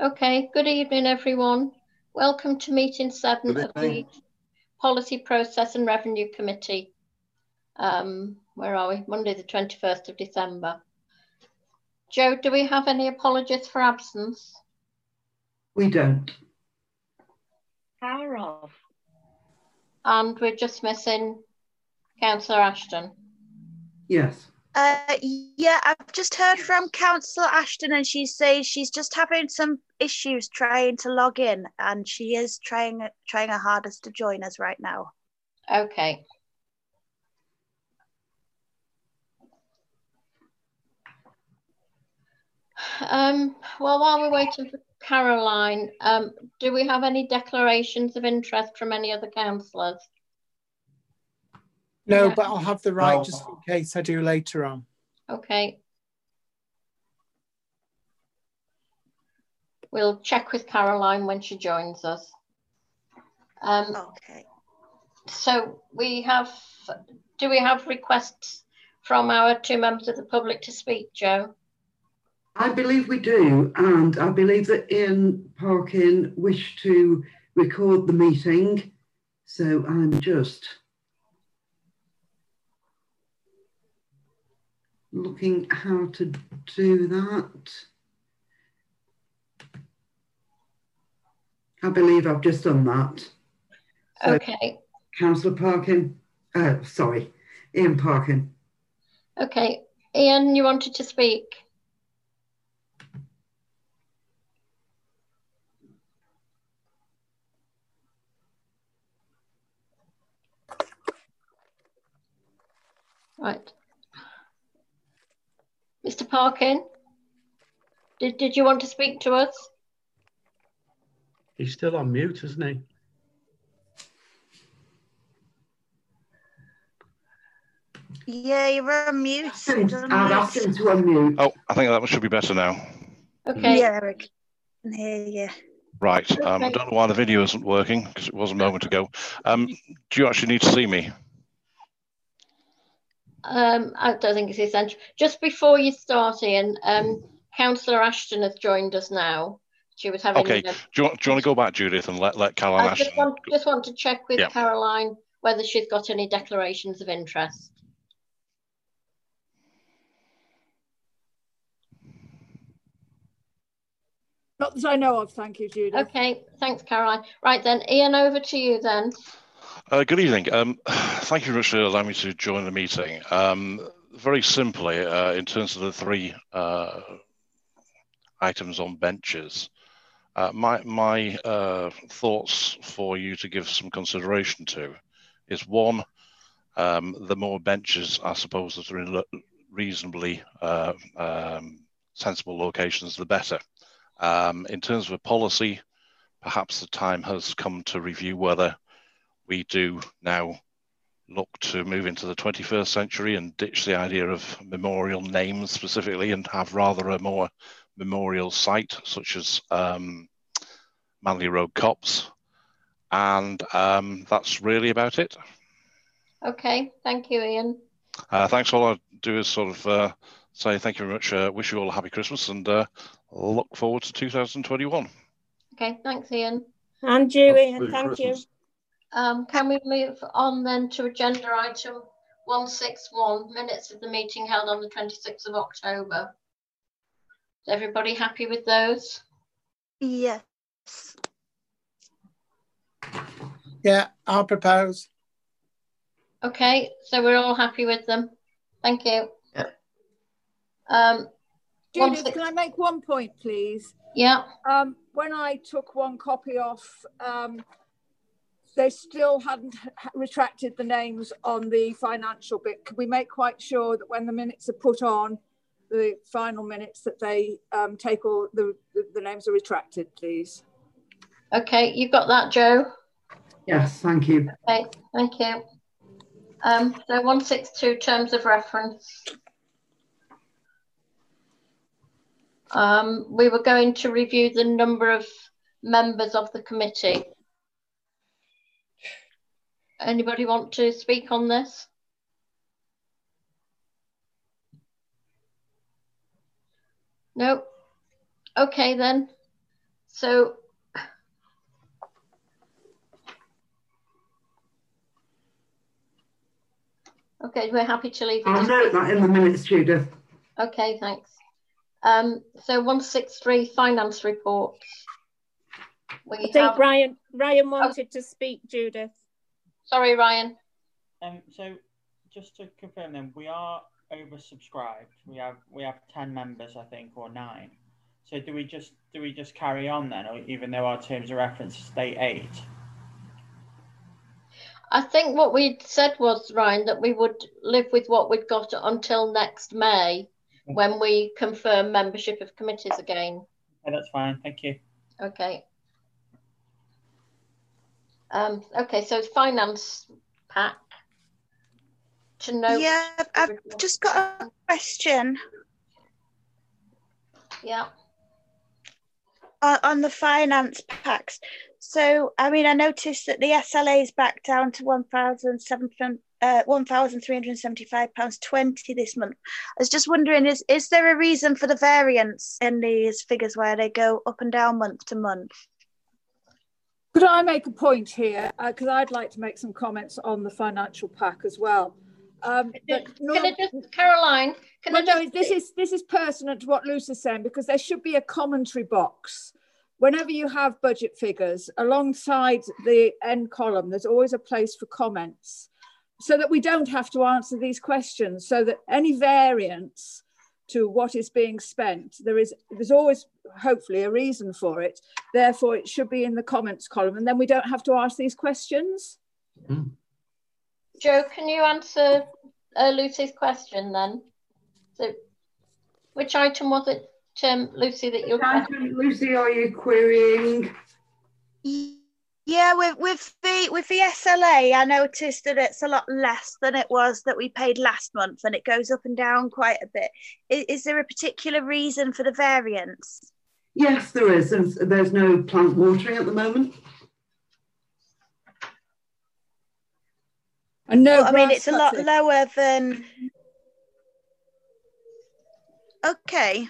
Okay, good evening everyone. Welcome to meeting 7 of the Policy Process and Revenue Committee. Where are we? Monday the 21st of December. Joe, do we have any apologies for absence? We don't. Power off. And we're just missing Councillor Ashton. Yes. Yeah, I've just heard from Councillor Ashton and she says she's just having some issues trying to log in and she is trying her hardest to join us right now. Okay. Well, while we're waiting for Caroline, do we have any declarations of interest from any other councillors? No, but I'll have the right just in case I do later on. Okay. We'll check with Caroline when she joins us. Okay. So we have, do we have requests from our two members of the public to speak, Joe? I believe we do, and I believe that Ian Parkin wished to record the meeting, so I'm just looking how to do that. I believe I've just done that. So, okay. Councillor Parkin, sorry, Ian Parkin. Okay, Ian, you wanted to speak? Right. Mr. Parkin, did you want to speak to us? He's still on mute, isn't he? Yeah, you're on mute. I've asked him to unmute. Oh, I think that should be better now. Okay. Yeah, I can hear you. Right. Okay. I don't know why the video isn't working because it was a moment ago. Do you actually need to see me? I don't think it's essential. Just before you start, Ian, Councillor Ashton has joined us now. She was having. Okay. Do you want to go back, Judith, and let Caroline Ashton? Just want to check with Caroline whether she's got any declarations of interest. Not that I know of. Thank you, Judith. Okay. Thanks, Caroline. Right then, Ian, over to you then. Good evening. Thank you very much for allowing me to join the meeting. Very simply, in terms of the three items on benches, my thoughts for you to give some consideration to is one, the more benches, I suppose, that are in reasonably sensible locations, the better. In terms of a policy, perhaps the time has come to review whether we do now look to move into the 21st century and ditch the idea of memorial names specifically and have rather a more memorial site such as Manley Road Copse. And that's really about it. Okay, thank you, Ian. Thanks, all I do is sort of say thank you very much, wish you all a happy Christmas and look forward to 2021. Okay, thanks, Ian. And you, Ian, thank you. Can we move on then to agenda item 161, minutes of the meeting held on the 26th of October. Is everybody happy with those? Yes. Yeah, I'll propose. Okay, so we're all happy with them. Thank you. Yeah. Judith, can I make one point, please? Yeah. When I took one copy off, they still hadn't retracted the names on the financial bit. Can we make quite sure that when the minutes are put on, the final minutes, that they take all the names are retracted, please? Okay, you've got that, Joe? Yes, thank you. Okay, thank you. So 162, terms of reference. We were going to review the number of members of the committee. Anybody want to speak on this? No? Okay then. So okay, we're happy to leave. I'll note that in the minutes, Judith. Okay, thanks. So 163 finance report. We I think Ryan wanted to speak, Judith. Sorry, Ryan. So just to confirm then, we are oversubscribed. We have 10 members, I think, or 9. So do we just carry on then, or even though our terms of reference state 8? I think what we'd said was, Ryan, that we would live with what we'd got until next May, when we confirm membership of committees again. Okay, that's fine. Thank you. Okay. Okay, so finance pack. To know. Yeah, I've just got a question. Yeah. On the finance packs. So, I mean, I noticed that the SLA is back down to £1,375.20 this month. I was just wondering, is there a reason for the variance in these figures where they go up and down month to month? Could I make a point here? Because I'd like to make some comments on the financial pack as well. This is pertinent to what Lucy's saying, because there should be a commentary box. Whenever you have budget figures, alongside the end column, there's always a place for comments so that we don't have to answer these questions, so that any variance to what is being spent, there's always hopefully a reason for it. Therefore, it should be in the comments column, and then we don't have to ask these questions. Mm. Jo, can you answer Lucy's question then? So, which item was it? Lucy, that you're Lucy, are you querying? Yeah, with the SLA, I noticed that it's a lot less than it was that we paid last month, and it goes up and down quite a bit. Is there a particular reason for the variance? Yes, there is. There's no plant watering at the moment. And no, well, I mean, it's a lot lower than. Okay.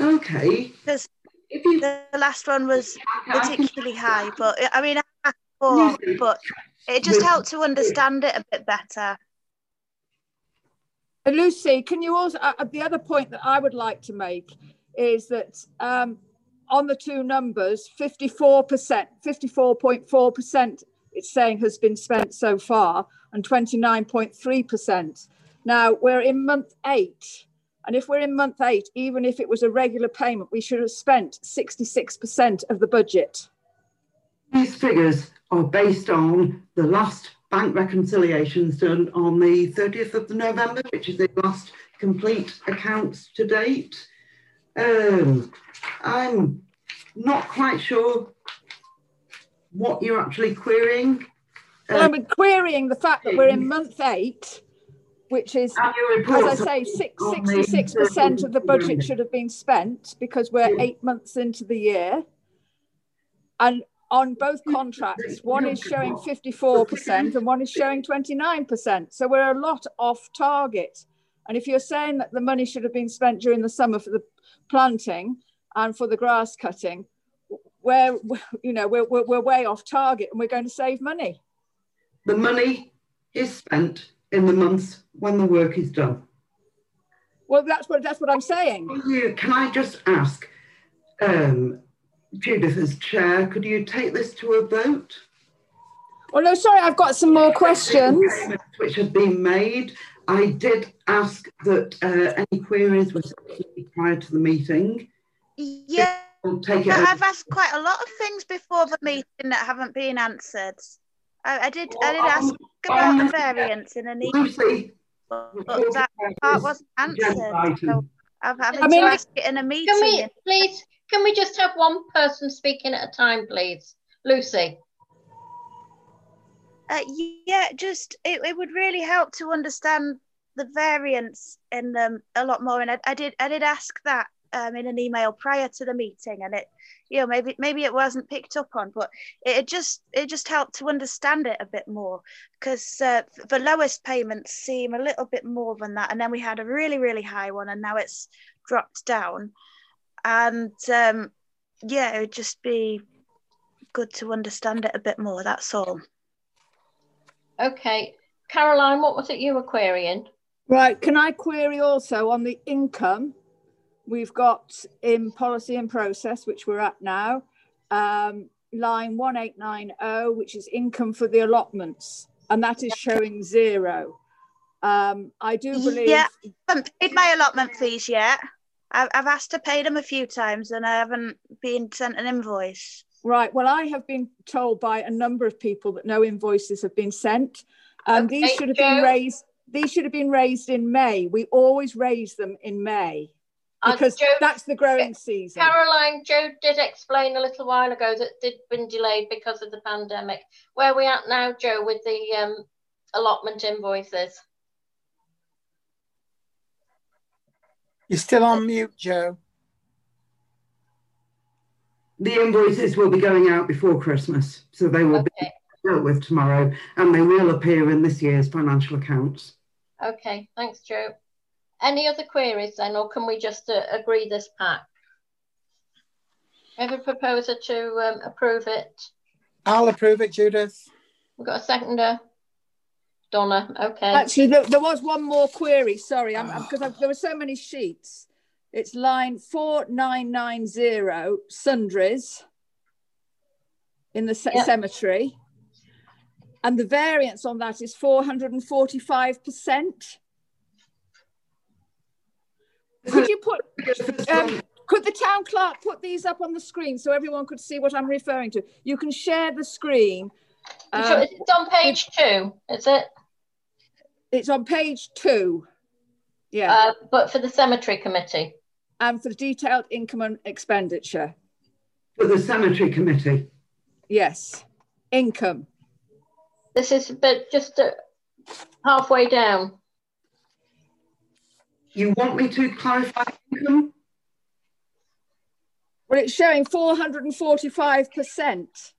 Okay. Because the last one was particularly high, but I mean, but it just helped to understand it a bit better. Lucy, can you also? The other point that I would like to make is that on the two numbers, 54.4%, it's saying has been spent so far, and 29.3%. Now we're in month 8. And if we're in month 8, even if it was a regular payment, we should have spent 66% of the budget. These figures are based on the last bank reconciliations done on the 30th of November, which is the last complete accounts to date. I'm not quite sure what you're actually querying. Well, I'm querying the fact that we're in month 8, which is, as I say, 66% of the budget should have been spent because we're 8 months into the year. And on both contracts, one is showing 54% and one is showing 29%. So we're a lot off target. And if you're saying that the money should have been spent during the summer for the planting and for the grass cutting, we're way off target, and we're going to save money. The money is spent in the months when the work is done. Well, that's what I'm saying. Can I just ask, Judith, as chair, could you take this to a vote? Well, no, sorry, I've got some more questions. Which have been made. I did ask that any queries were submitted prior to the meeting. Yeah, I've asked quite a lot of things before the meeting that haven't been answered. I did ask about the variance in an email, but that part wasn't answered. So I'm having to ask it in a meeting. Can we just have one person speaking at a time, please? Lucy. Yeah, just it would really help to understand the variance in them a lot more. And I did ask that in an email prior to the meeting, and maybe it wasn't picked up on, but it just helped to understand it a bit more, because the lowest payments seem a little bit more than that, and then we had a really, really high one, and now it's dropped down. And yeah, it would just be good to understand it a bit more, that's all. Okay, Caroline, what was it you were querying? Right, can I query also on the income we've got in policy and process, which we're at now, line 1890, which is income for the allotments, and that is showing zero. I do believe... Yeah, I haven't paid my allotment fees yet. I've asked to pay them a few times and I haven't been sent an invoice. Right, well, I have been told by a number of people that no invoices have been sent. Okay, these should have been raised. These should have been raised in May. We always raise them in May because Joe, that's the growing season. Caroline, Joe did explain a little while ago that they'd been delayed because of the pandemic. Where are we at now, Joe, with the allotment invoices? You're still on mute, Joe. The invoices will be going out before Christmas, so they will be dealt with tomorrow, and they will appear in this year's financial accounts. Okay, thanks, Joe. Any other queries then, or can we just agree this pack? I have a proposer to approve it. I'll approve it, Judith. We've got a seconder. Donna, okay. Actually, there was one more query, sorry, because there were so many sheets. It's line 4990, sundries in the cemetery. And the variance on that is 445%. Could you put, could the town clerk put these up on the screen so everyone could see what I'm referring to? You can share the screen. So it's on page 2, is it? It's on page 2, yeah. But for the cemetery committee. And for the detailed income and expenditure. For the cemetery committee? Yes, income. This is but just halfway down. You want me to clarify income? Well, it's showing 445%.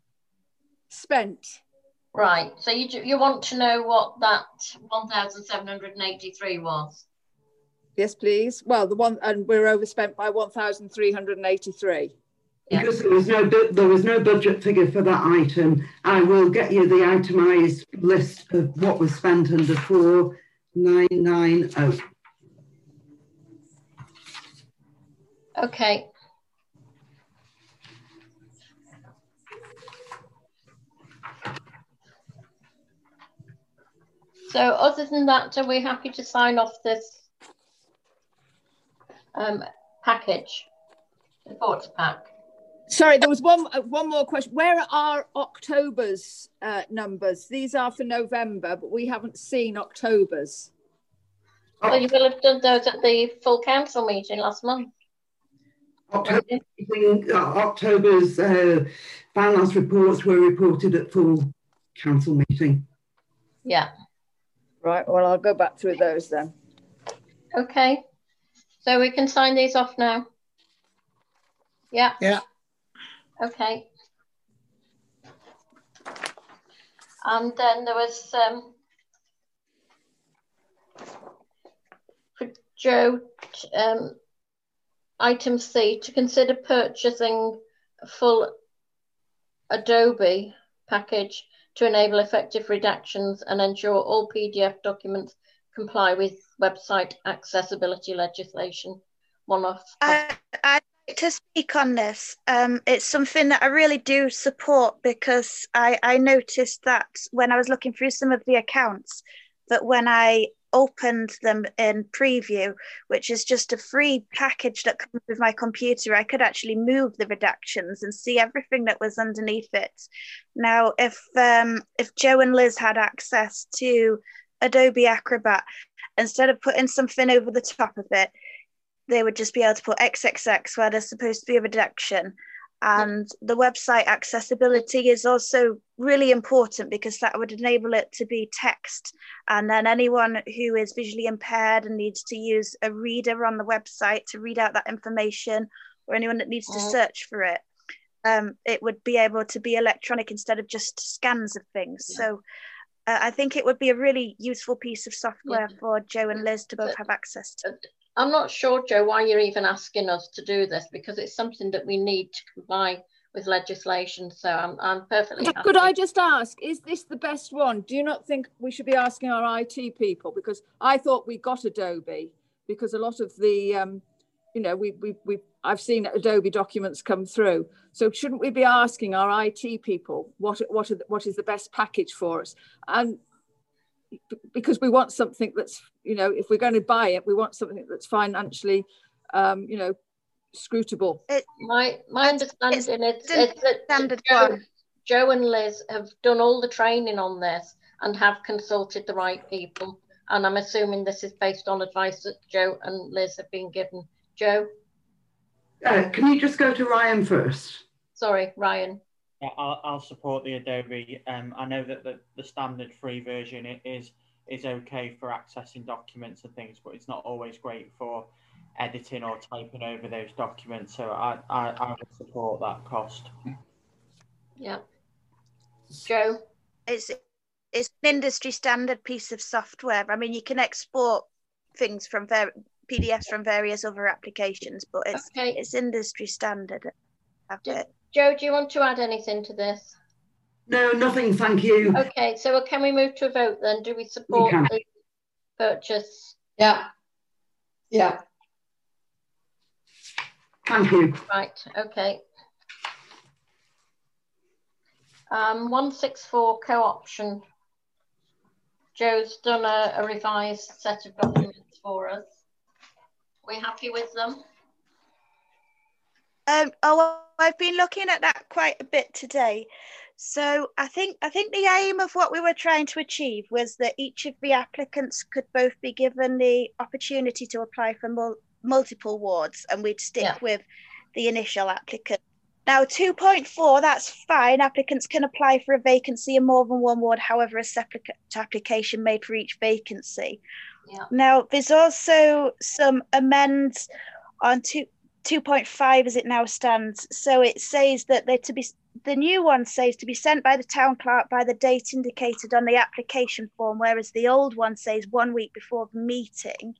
Spent. Right, so you want to know what that 1,783 was? Yes, please. Well, the one, and we're overspent by 1,383. Yes. Because there was no budget figure for that item. I will get you the itemised list of what was spent under 4990. Okay. So other than that, are we happy to sign off this package, the reports pack? Sorry, there was one more question. Where are October's numbers? These are for November, but we haven't seen October's. Well, you will have done those at the full council meeting last month. October's finance reports were reported at full council meeting. Yeah. Right, well, I'll go back through those then. Okay, so we can sign these off now. Yeah. Yeah. Okay. And then there was for Joe, item C, to consider purchasing a full Adobe package to enable effective redactions and ensure all PDF documents comply with website accessibility legislation. I'd like to speak on this. It's something that I really do support because I noticed that when I was looking through some of the accounts, that when I opened them in preview, which is just a free package that comes with my computer, I could actually move the redactions and see everything that was underneath it. Now, if Joe and Liz had access to Adobe Acrobat, instead of putting something over the top of it, they would just be able to put XXX where there's supposed to be a redaction. And the website accessibility is also really important because that would enable it to be text. And then anyone who is visually impaired and needs to use a reader on the website to read out that information, or anyone that needs to search for it, it would be able to be electronic instead of just scans of things. Yeah. So I think it would be a really useful piece of software for Joe and Liz to both have access to. I'm not sure, Joe, why you're even asking us to do this, because it's something that we need to comply with legislation. So I'm perfectly happy. Could I just ask, is this the best one? Do you not think we should be asking our IT people? Because I thought we got Adobe, because a lot of the, you know, I've seen Adobe documents come through. So shouldn't we be asking our IT people what is the best package for us? And because we want something that's, you know, if we're going to buy it, we want something that's financially, you know, scrutable. My understanding is that Joe and Liz have done all the training on this and have consulted the right people. And I'm assuming this is based on advice that Joe and Liz have been given. Joe? Can you just go to Ryan first? Sorry, Ryan. Yeah, I'll support the Adobe. I know that the standard free version is okay for accessing documents and things, but it's not always great for editing or typing over those documents. So I would support that cost. Yeah. Joe? It's an industry standard piece of software. I mean, you can export things from PDFs from various other applications, but it's okay. It's industry standard. Joe, do you want to add anything to this? No, nothing, thank you. Okay, so can we move to a vote then? Do we support the purchase? Yeah. Yeah. Thank you. Right, okay. 164 co-option. Joe's done a revised set of documents for us. Are we happy with them? Oh, I've been looking at that quite a bit today. So I think the aim of what we were trying to achieve was that each of the applicants could both be given the opportunity to apply for multiple wards, and we'd stick with the initial applicant. Now 2.4, that's fine. Applicants can apply for a vacancy in more than one ward, however, a separate application made for each vacancy. Yeah. Now there's also some amends on 2.5 as it now stands. So it says that they're to be, the new one says to be sent by the town clerk by the date indicated on the application form, whereas the old one says 1 week before the meeting.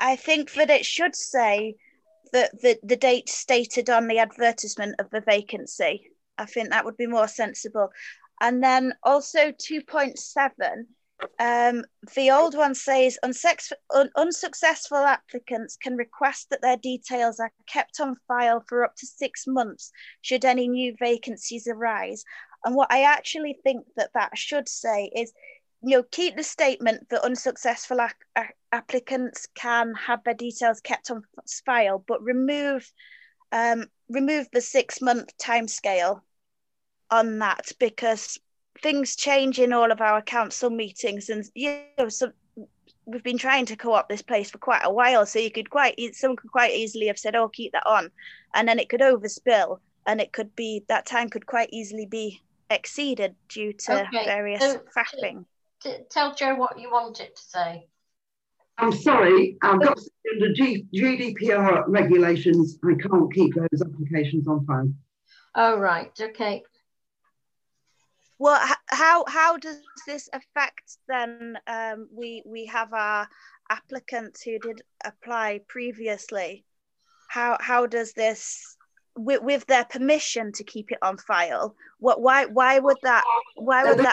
I think that it should say that the date stated on the advertisement of the vacancy. I think that would be more sensible. And then also 2.7, the old one says unsuccessful applicants can request that their details are kept on file for up to 6 months should any new vacancies arise. And what I actually think that should say is, you know, keep the statement that unsuccessful applicants can have their details kept on file, but remove the 6 month timescale on that, because things change in all of our council meetings, and you know, so we've been trying to co-opt this place for quite a while. So you could someone could quite easily have said, "Oh, keep that on," and then it could overspill, and it could be that time could quite easily be exceeded due to various faffing. Tell Joe what you want it to say. I'm sorry, I've got under GDPR regulations, I can't keep those applications on file. Oh, right, okay. Well, how does this affect then? We have our applicants who did apply previously. How does this, with their permission to keep it on file? Why would that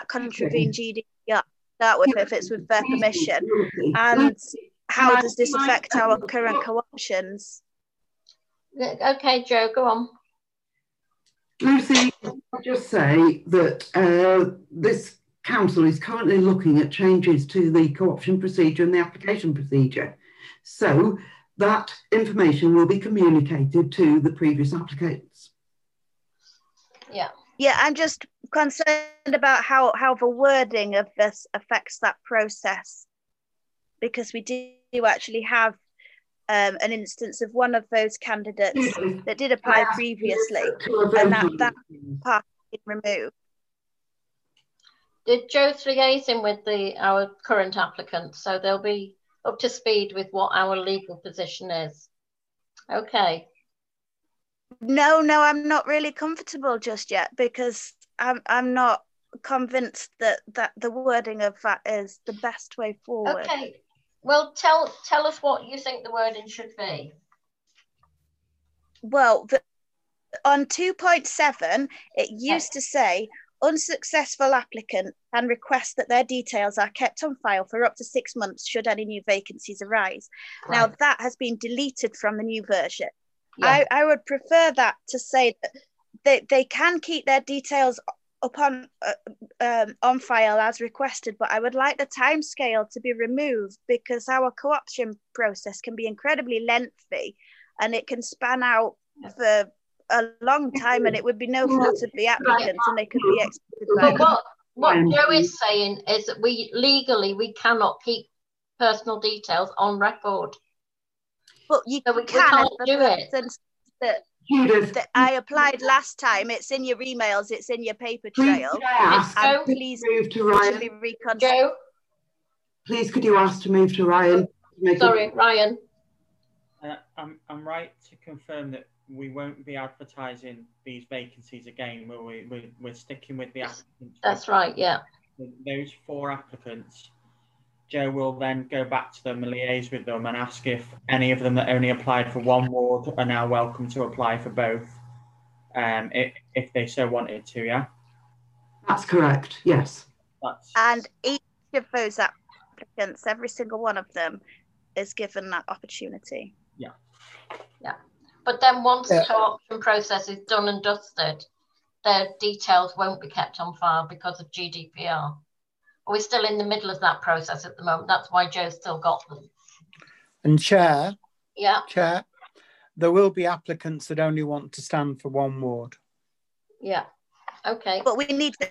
contravene GDPR? That would, if it's with their permission. And how does this affect our current co-options? Okay, Joe, go on. Lucy, I'll just say that this council is currently looking at changes to the co-option procedure and the application procedure. So that information will be communicated to the previous applicants. Yeah. Yeah, I'm just concerned about how the wording of this affects that process, because we do actually have an instance of one of those candidates that did apply previously, and that part has been removed. Did Joe's liaising with our current applicants, so they'll be up to speed with what our legal position is. Okay. No, I'm not really comfortable just yet, because I'm not convinced that the wording of that is the best way forward. Okay, Well, tell us what you think the wording should be. Well, on 2.7, it used to say, unsuccessful applicant can request that their details are kept on file for up to 6 months should any new vacancies arise. Right. Now, that has been deleted from the new version. Yeah. I would prefer that to say that they can keep their details on file as requested, but I would like the timescale to be removed, because our co-option process can be incredibly lengthy and it can span out for a long time, and it would be no fault of the applicants, and they could be expected. But what Joe is saying is that we legally cannot keep personal details on record. But you can't do it. That I applied last time. It's in your emails. It's in your paper trail. Please move to Ryan. Joe, please could you ask to move to Ryan? Sorry, Ryan. I'm right to confirm that we won't be advertising these vacancies again, will we? We're sticking with the applicants. That's right, yeah. Those 4 applicants, Joe will then go back to them and liaise with them and ask if any of them that only applied for 1 ward are now welcome to apply for both, if they so wanted to, yeah? That's correct, yes. And each of those applicants, every single one of them, is given that opportunity. Yeah. Yeah. But then once the co-option process is done and dusted, their details won't be kept on file because of GDPR. We're still in the middle of that process at the moment. That's why Joe's still got them. And Chair, there will be applicants that only want to stand for 1 ward. Yeah, okay. But we need to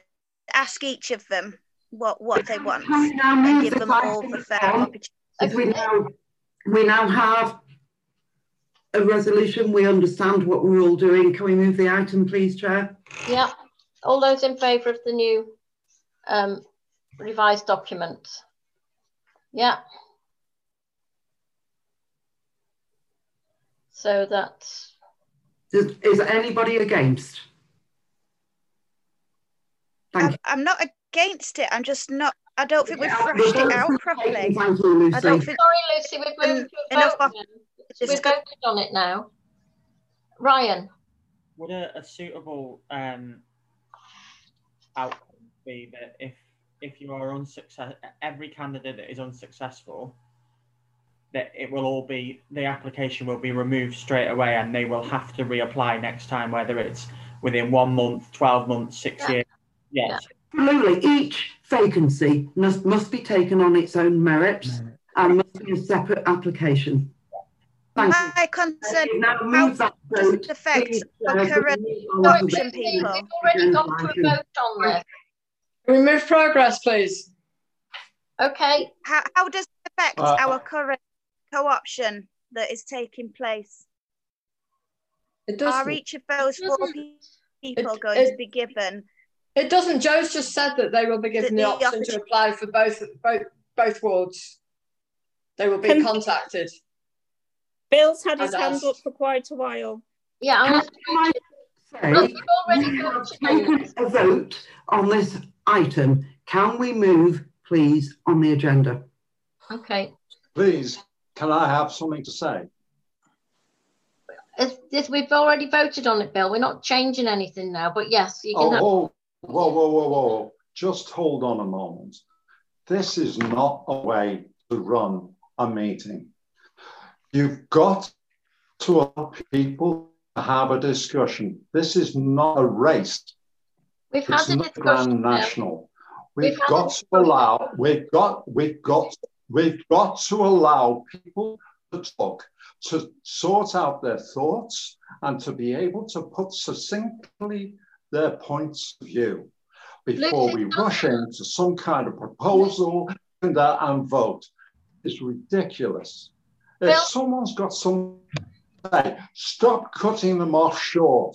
ask each of them what they want and give them all the fair opportunity. We now have a resolution. We understand what we're all doing. Can we move the item, please, Chair? Yeah. All those in favour of the new revised document? Yeah. So that's... Is anybody against? Thank you. I'm not against it. I'm just not... I don't think we've thrashed it out properly. I don't think... Sorry, Lucy, we've moved to a vote. We've voted on it now. Ryan? Would a suitable outcome be that if you are unsuccessful, every candidate that is unsuccessful, that it will all be, the application will be removed straight away and they will have to reapply next time, whether it's within 1 month, 12 months, 6 years? Yes. Absolutely. Each vacancy must be taken on its own merits and must be a separate application. My concern is how does it affect the current option people? We've already gone to a vote on this. Remove progress, please. Okay. How does it affect our current co-option that is taking place? It doesn't. Are each of those 4 people going to be given? It doesn't. Joe's just said that they will be given the option to apply for both wards. They will be contacted. Bill's had his hand up for quite a while. Yeah, I was a vote on this item. Can we move, please, on the agenda? Okay. Please, can I have something to say? We've already voted on it, Bill. We're not changing anything now, but yes, you can whoa. Just hold on a moment. This is not a way to run a meeting. You've got to allow people to have a discussion. This is not a race. We've had a discussion. National. We've got to allow. We've got to allow people to talk, to sort out their thoughts, and to be able to put succinctly their points of view before we rush into some kind of proposal and vote. It's ridiculous. If someone's got something to say, stop cutting them off short.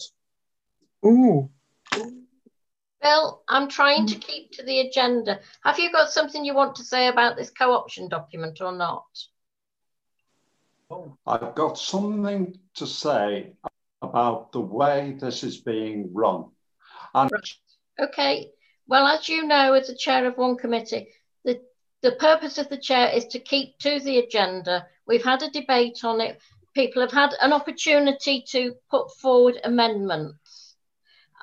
Ooh. Bill, I'm trying to keep to the agenda. Have you got something you want to say about this co-option document or not? I've got something to say about the way this is being run. And okay. Well, as you know, as the chair of one committee, The purpose of the chair is to keep to the agenda. We've had a debate on it. People have had an opportunity to put forward amendments.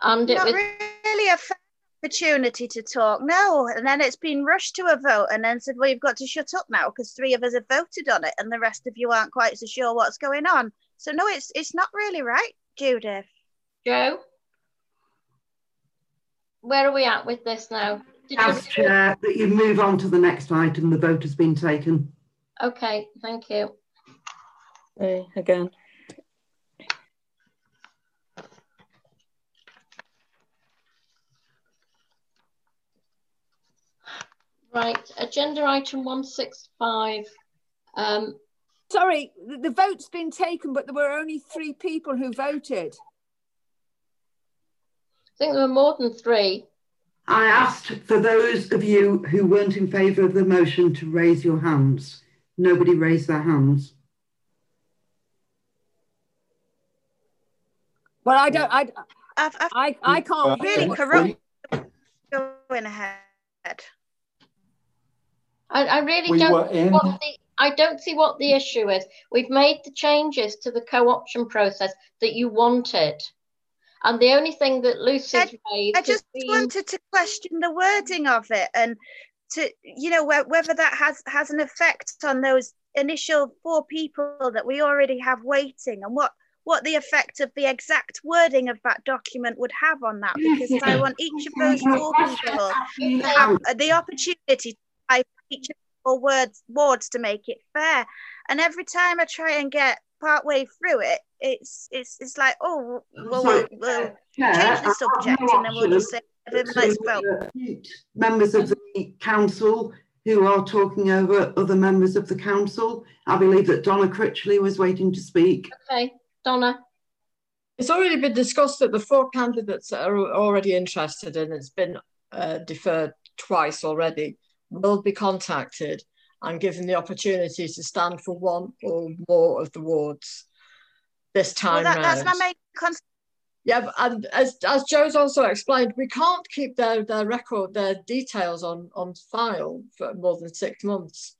And it was really a fair opportunity to talk, no. And then it's been rushed to a vote and then said, well, you've got to shut up now because three of us have voted on it and the rest of you aren't quite so sure what's going on. So no, it's not really right, Judith. Joe? Where are we at with this now? House Chair, that you move on to the next item. The vote has been taken. Okay, thank you. Hey, again. Right, agenda item 165. Sorry, the vote's been taken, but there were only three people who voted. I think there were more than three. I asked for those of you who weren't in favour of the motion to raise your hands. Nobody raised their hands. Well, I don't. I can't really corrupt going ahead. I really don't. I don't see what the issue is. We've made the changes to the co-option process that you wanted. And the only thing that Lucy's made... I just wanted to question the wording of it and to, you know, whether that has an effect on those initial four people that we already have waiting and what the effect of the exact wording of that document would have on that, because I want each of those four people to have the opportunity to type each of four words to make it fair. And every time I try and get partway through it, it's like, oh, well, so, we'll change the subject and then we'll just say, let's vote. Members of the council who are talking over other members of the council. I believe that Donna Critchley was waiting to speak. Okay, Donna. It's already been discussed that the four candidates that are already interested in, it's been deferred twice already, will be contacted and given the opportunity to stand for one or more of the wards this time round. That's my main concern. Yeah, and as Joe's also explained, we can't keep their record, their details on file for more than 6 months.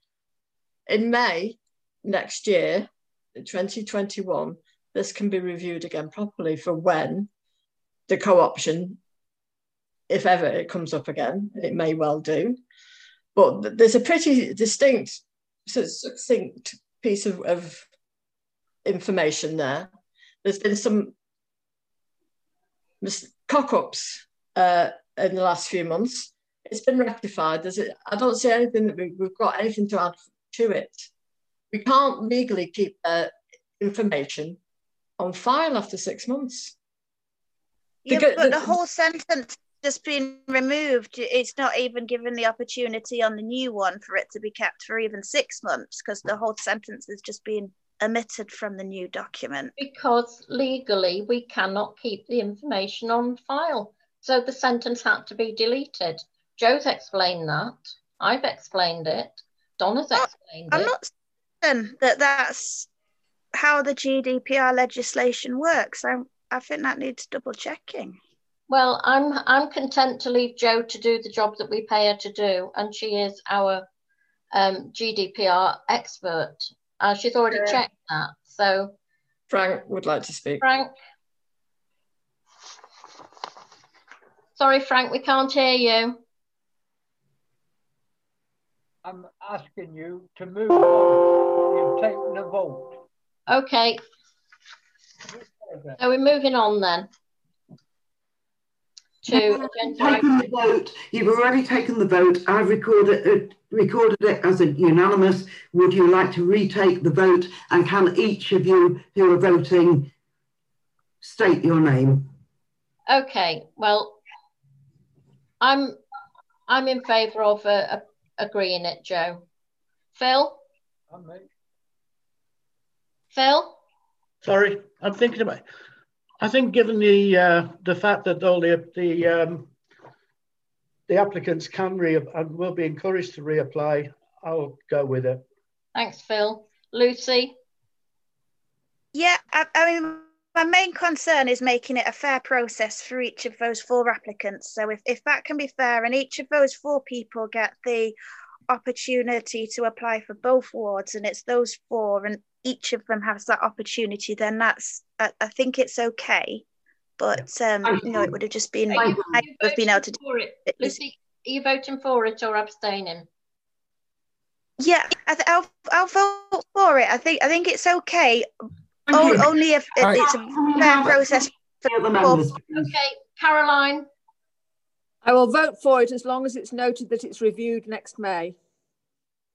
In May next year, 2021, this can be reviewed again properly for when the co-option, if ever it comes up again, it may well do. But there's a pretty succinct piece of information there. There's been some cock-ups in the last few months. It's been rectified. I don't see anything that we've got anything to add to it. We can't legally keep information on file after 6 months. Yeah, but the whole sentence just been removed. It's not even given the opportunity on the new one for it to be kept for even 6 months, because the whole sentence has just been omitted from the new document. Because legally we cannot keep the information on file, so the sentence had to be deleted. Joe's explained that, I've explained it, Donna's explained it. I'm not certain that that's how the GDPR legislation works. I think that needs double checking. Well, I'm content to leave Jo to do the job that we pay her to do, and she is our GDPR expert. She's already checked that, so... Frank would like to speak. Frank? Sorry, Frank, we can't hear you. I'm asking you to move on. You've taken a vote. Okay. So we're moving on then. The vote. You've already taken the vote. I've recorded it as a unanimous. Would you like to retake the vote? And can each of you who are voting state your name? Okay. Well, I'm in favour of agreeing it, Joe. Phil. I'm me. Phil. Sorry, I'm thinking about it. I think, given the fact that all the applicants can and will be encouraged to reapply, I'll go with it. Thanks, Phil. Lucy? Yeah, I mean, my main concern is making it a fair process for each of those four applicants. So if that can be fair and each of those four people get the opportunity to apply for both wards, and it's those four, and each of them has that opportunity, then that's, I think it's okay. But you know, it would have just been, I've been able to do it. Lucy, are you voting for it or abstaining? Yeah, I'll vote for it. I think it's okay. Only if it's a fair process. Okay, Caroline. I will vote for it as long as it's noted that it's reviewed next May.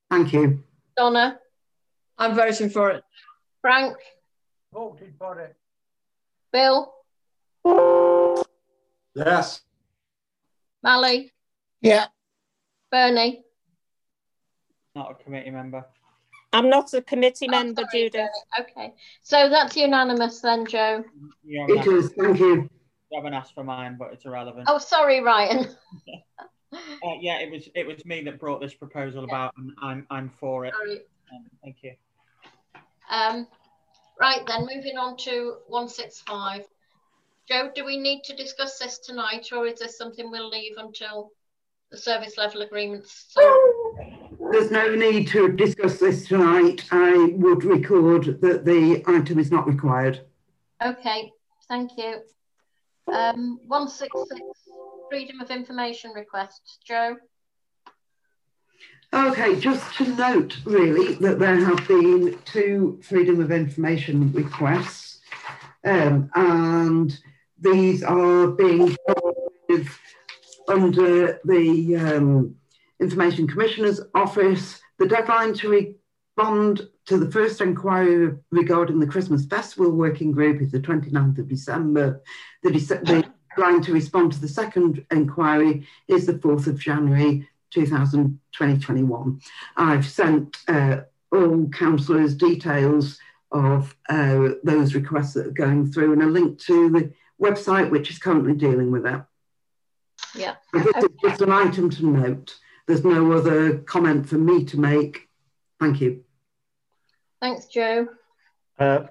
Thank you. Donna? I'm voting for it. Frank? Voted for it. Bill? Yes. Mally? Yeah. Bernie? Not a committee member. I'm not a committee member, sorry, Judith. Okay, so that's unanimous then, Joe. It is, thank you. I haven't asked for mine, but it's irrelevant. Oh, sorry, Ryan. Yeah, it was me that brought this proposal about, and I'm for it. Sorry. Thank you. Right then, moving on to 165. Joe, do we need to discuss this tonight, or is this something we'll leave until the service level agreements? There's no need to discuss this tonight. I would record that the item is not required. Okay, thank you. 166, freedom of information requests. Joe? Okay, just to note really that there have been two freedom of information requests, and these are being under the Information Commissioner's Office. The deadline to respond to the first inquiry regarding the Christmas Festival Working Group is the 29th of December. The deadline to respond to the second inquiry is the 4th of January 2021. I've sent all councillors details of those requests that are going through, and a link to the website which is currently dealing with that. Yeah. This is just an item to note. There's no other comment for me to make. Thank you. Thanks, Joe.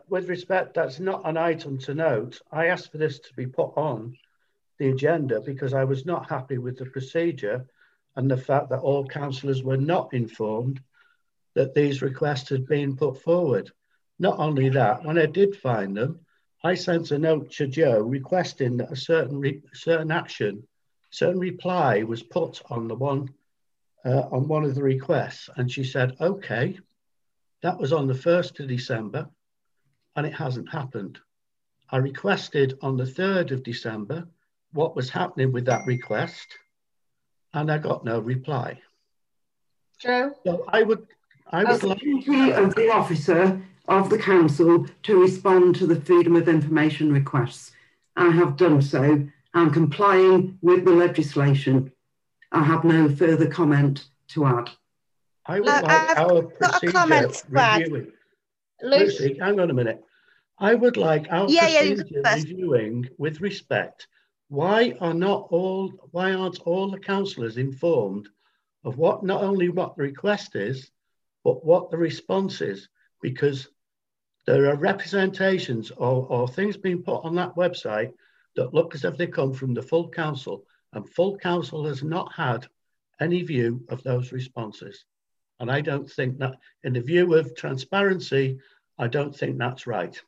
With respect, that's not an item to note. I asked for this to be put on the agenda because I was not happy with the procedure and the fact that all councillors were not informed that these requests had been put forward. Not only that, when I did find them, I sent a note to Joe requesting that a certain reply was put on the one on one of the requests, and she said, okay. That was on the 1st of December, and it hasn't happened. I requested on the 3rd of December what was happening with that request, and I got no reply. Joe? So I would like the duty of the officer of the council to respond to the freedom of information requests. I have done so. I'm complying with the legislation. I have no further comment to add. I would like our procedure reviewing. Lucy, hang on a minute. I would like our procedure reviewing with respect. Why aren't all the councillors informed of not only what the request is, but what the response is? Because there are representations or things being put on that website that look as if they come from the full council, and full council has not had any view of those responses. And I don't think that, in the view of transparency, I don't think that's right.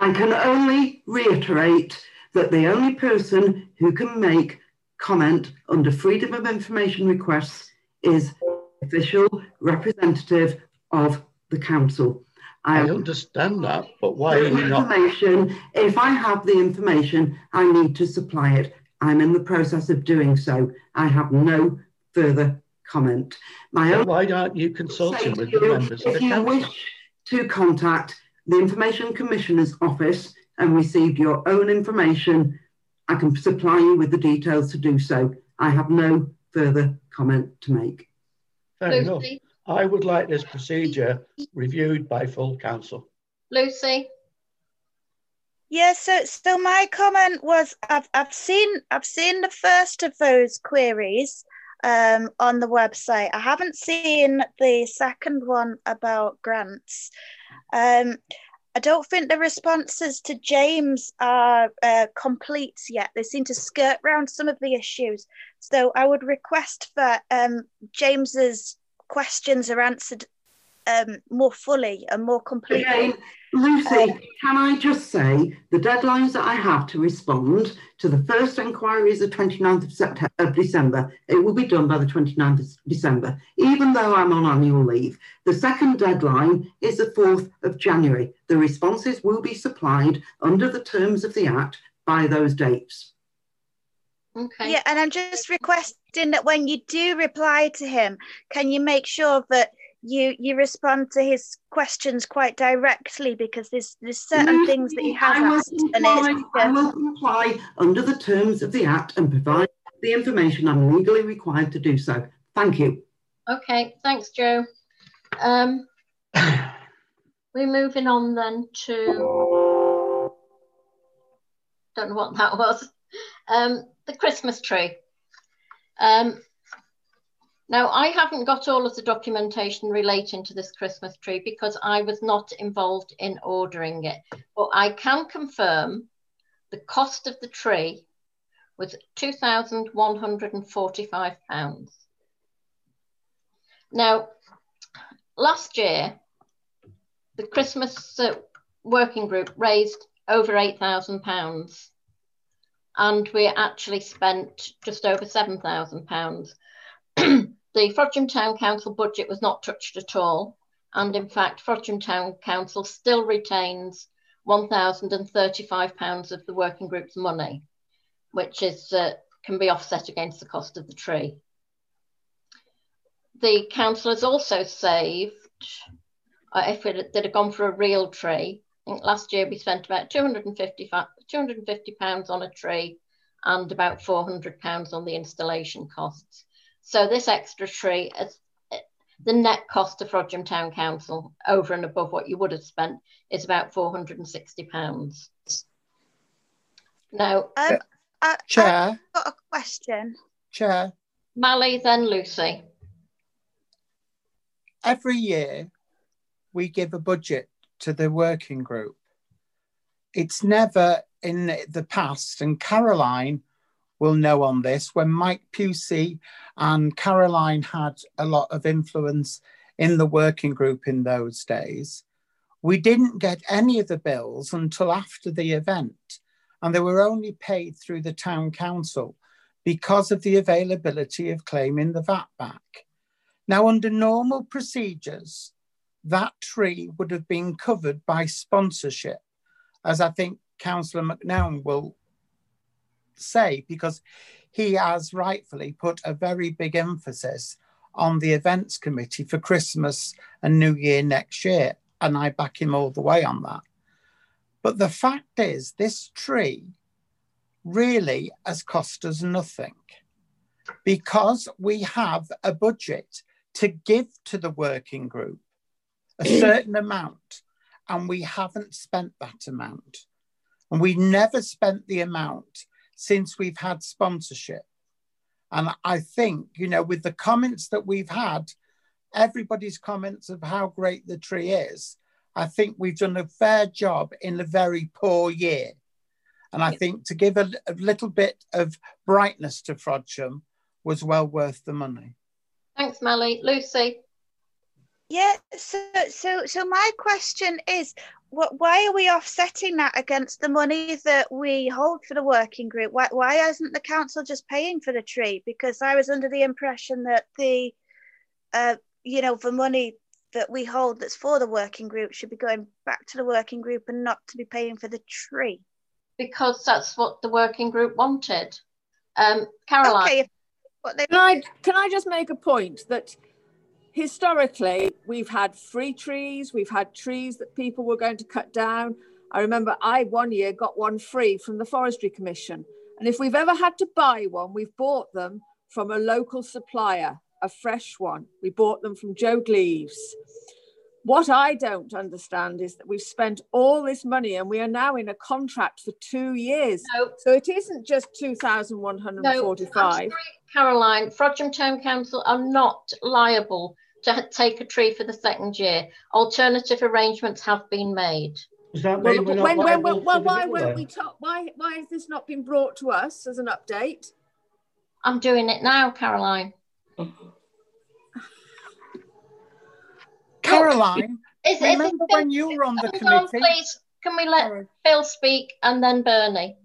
I can only reiterate that the only person who can make comment under freedom of information requests is the official representative of the council. I understand that, but why are you not? If I have the information, I need to supply it. I'm in the process of doing so. I have no further comment. Why aren't you consulting with the members of the council? If you wish to contact the Information Commissioner's Office and receive your own information, I can supply you with the details to do so. I have no further comment to make. Fair enough. I would like this procedure reviewed by full council. Lucy? Yes, so my comment was I've seen the first of those queries on the website. I haven't seen the second one about grants. I don't think the responses to James are complete yet. They seem to skirt round some of the issues. So I would request for James's questions are answered more fully and more completely. Again, Lucy, can I just say the deadlines that I have to respond to the first inquiry is the 29th of December. It will be done by the 29th of December, even though I'm on annual leave. The second deadline is the 4th of January. The responses will be supplied under the terms of the Act by those dates. Okay. Yeah, and I'm just requesting that when you do reply to him, can you make sure that you respond to his questions quite directly, because there's certain things that he has asked. I will comply under the terms of the Act and provide the information I'm legally required to do so. Thank you. Okay, thanks, Jo. We're moving on then to, don't know what that was, the Christmas tree. Now, I haven't got all of the documentation relating to this Christmas tree because I was not involved in ordering it. But I can confirm the cost of the tree was £2,145. Now, last year, the Christmas working group raised over £8,000 and we actually spent just over £7,000. The Frodsham Town Council budget was not touched at all, and in fact Frodsham Town Council still retains £1,035 of the working group's money, which is can be offset against the cost of the tree. The council has also saved, if they'd have gone for a real tree, I think last year we spent about £250 on a tree and about £400 on the installation costs. So this extra tree, the net cost to Frodsham Town Council over and above what you would have spent is about £460. Now, Chair, I've got a question. Chair. Mally, then Lucy. Every year we give a budget to the working group. It's never in the past, and Caroline will know on this, when Mike Pusey and Caroline had a lot of influence in the working group in those days, we didn't get any of the bills until after the event, and they were only paid through the town council because of the availability of claiming the VAT back. Now, under normal procedures, that tree would have been covered by sponsorship, as I think Councillor McNown will say, because he has rightfully put a very big emphasis on the events committee for Christmas and New Year next year, and I back him all the way on that. But the fact is, this tree really has cost us nothing because we have a budget to give to the working group a certain amount, and we haven't spent that amount, and we never spent the amount since we've had sponsorship. And I think, you know, with the comments that we've had, everybody's comments of how great the tree is, I think we've done a fair job in a very poor year. And I think to give a little bit of brightness to Frodsham was well worth the money. Thanks, Mally. Lucy? Yeah, so my question is, why are we offsetting that against the money that we hold for the working group? Why isn't the council just paying for the tree? Because I was under the impression that the, you know, the money that we hold that's for the working group should be going back to the working group and not to be paying for the tree. Because that's what the working group wanted. Caroline. Okay, can I just make a point that historically, we've had free trees, we've had trees that people were going to cut down. I remember I one year got one free from the Forestry Commission. And if we've ever had to buy one, we've bought them from a local supplier, a fresh one. We bought them from Joe Gleaves. What I don't understand is that we've spent all this money and we are now in a contract for 2 years. No. So it isn't just 2,145. No, Caroline, Frodsham Town Council are not liable to take a tree for the second year. Alternative arrangements have been made. Why has this not been brought to us as an update? I'm doing it now, Caroline. Caroline, remember when you were on the committee? Please, can we let Phil speak and then Bernie?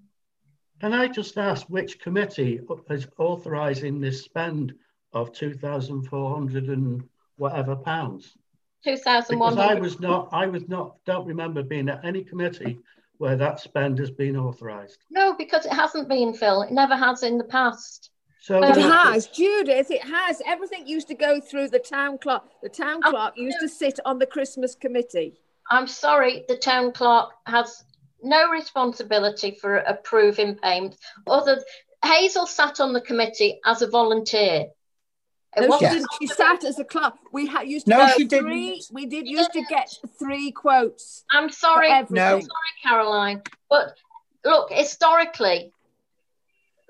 Can I just ask which committee is authorising this spend of 2,400 and whatever pounds? 2,100. Because I don't remember being at any committee where that spend has been authorised. No, because it hasn't been, Phil. It never has in the past. So it has, Judith, it has. Everything used to go through the town clerk. The town clerk used to sit on the Christmas committee. I'm sorry, the town clerk has no responsibility for approving payments. Hazel sat on the committee as a volunteer. No, she didn't. She sat as a clerk. We used to get three quotes. I'm sorry, Caroline, but look, historically,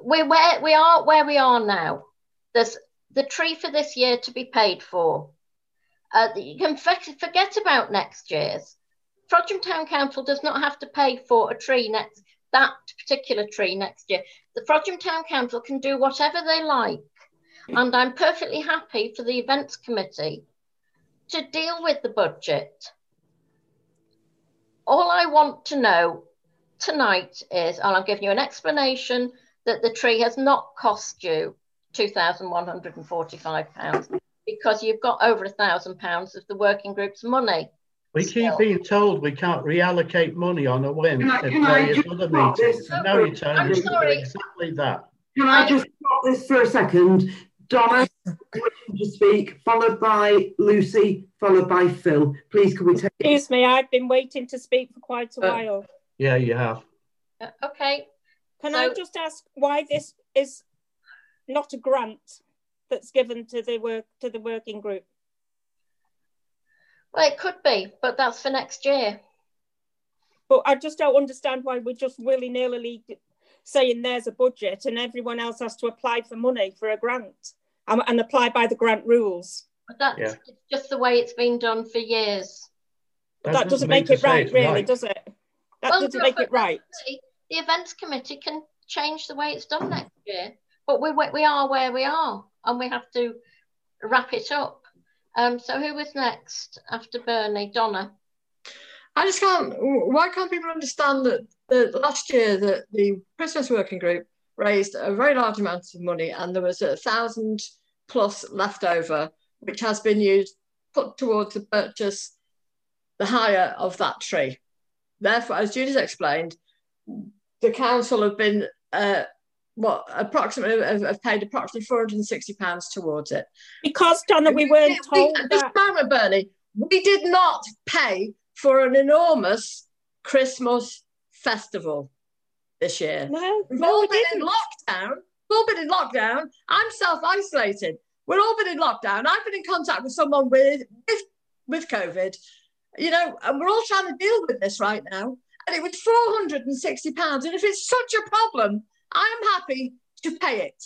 we are where we are now. There's the tree for this year to be paid for. You can forget about next year's. Frodsham Town Council does not have to pay for a tree that particular tree next year. The Frodsham Town Council can do whatever they like. And I'm perfectly happy for the events committee to deal with the budget. All I want to know tonight is, and I'll give you an explanation, that the tree has not cost you £2,145 because you've got over £1,000 of the working group's money. We keep being told we can't reallocate money on a whim if there is other meetings. Now you're telling us exactly that. Can I just stop this for a second? Donna, wishing to speak, followed by Lucy, followed by Phil. Please, can we take... Excuse me, I've been waiting to speak for quite a while. Yeah, you have. Okay. Can I just ask why this is not a grant that's given to the working group? Well, it could be, but that's for next year. But I just don't understand why we're just willy-nilly saying there's a budget and everyone else has to apply for money for a grant and apply by the grant rules. But that's just the way it's been done for years. That doesn't make it right, really, does it? That doesn't make it right. The events committee can change the way it's done next year, but we are where we are and we have to wrap it up. So who was next after Bernie? Donna. I just can't, why can't people understand that last year that the Christmas working group raised a very large amount of money and there was 1,000+ left over, which has been put towards the purchase, the hire of that tree. Therefore, as Judith explained, the council have been, have paid approximately £460 towards it. Because, Donna, we weren't told that. At this moment, Bernie, we did not pay for an enormous Christmas festival this year. No, we've all been in lockdown. We've all been in lockdown. I'm self-isolated. We've all been in lockdown. I've been in contact with someone with COVID, and we're all trying to deal with this right now. And it was £460. And if it's such a problem, I'm happy to pay it.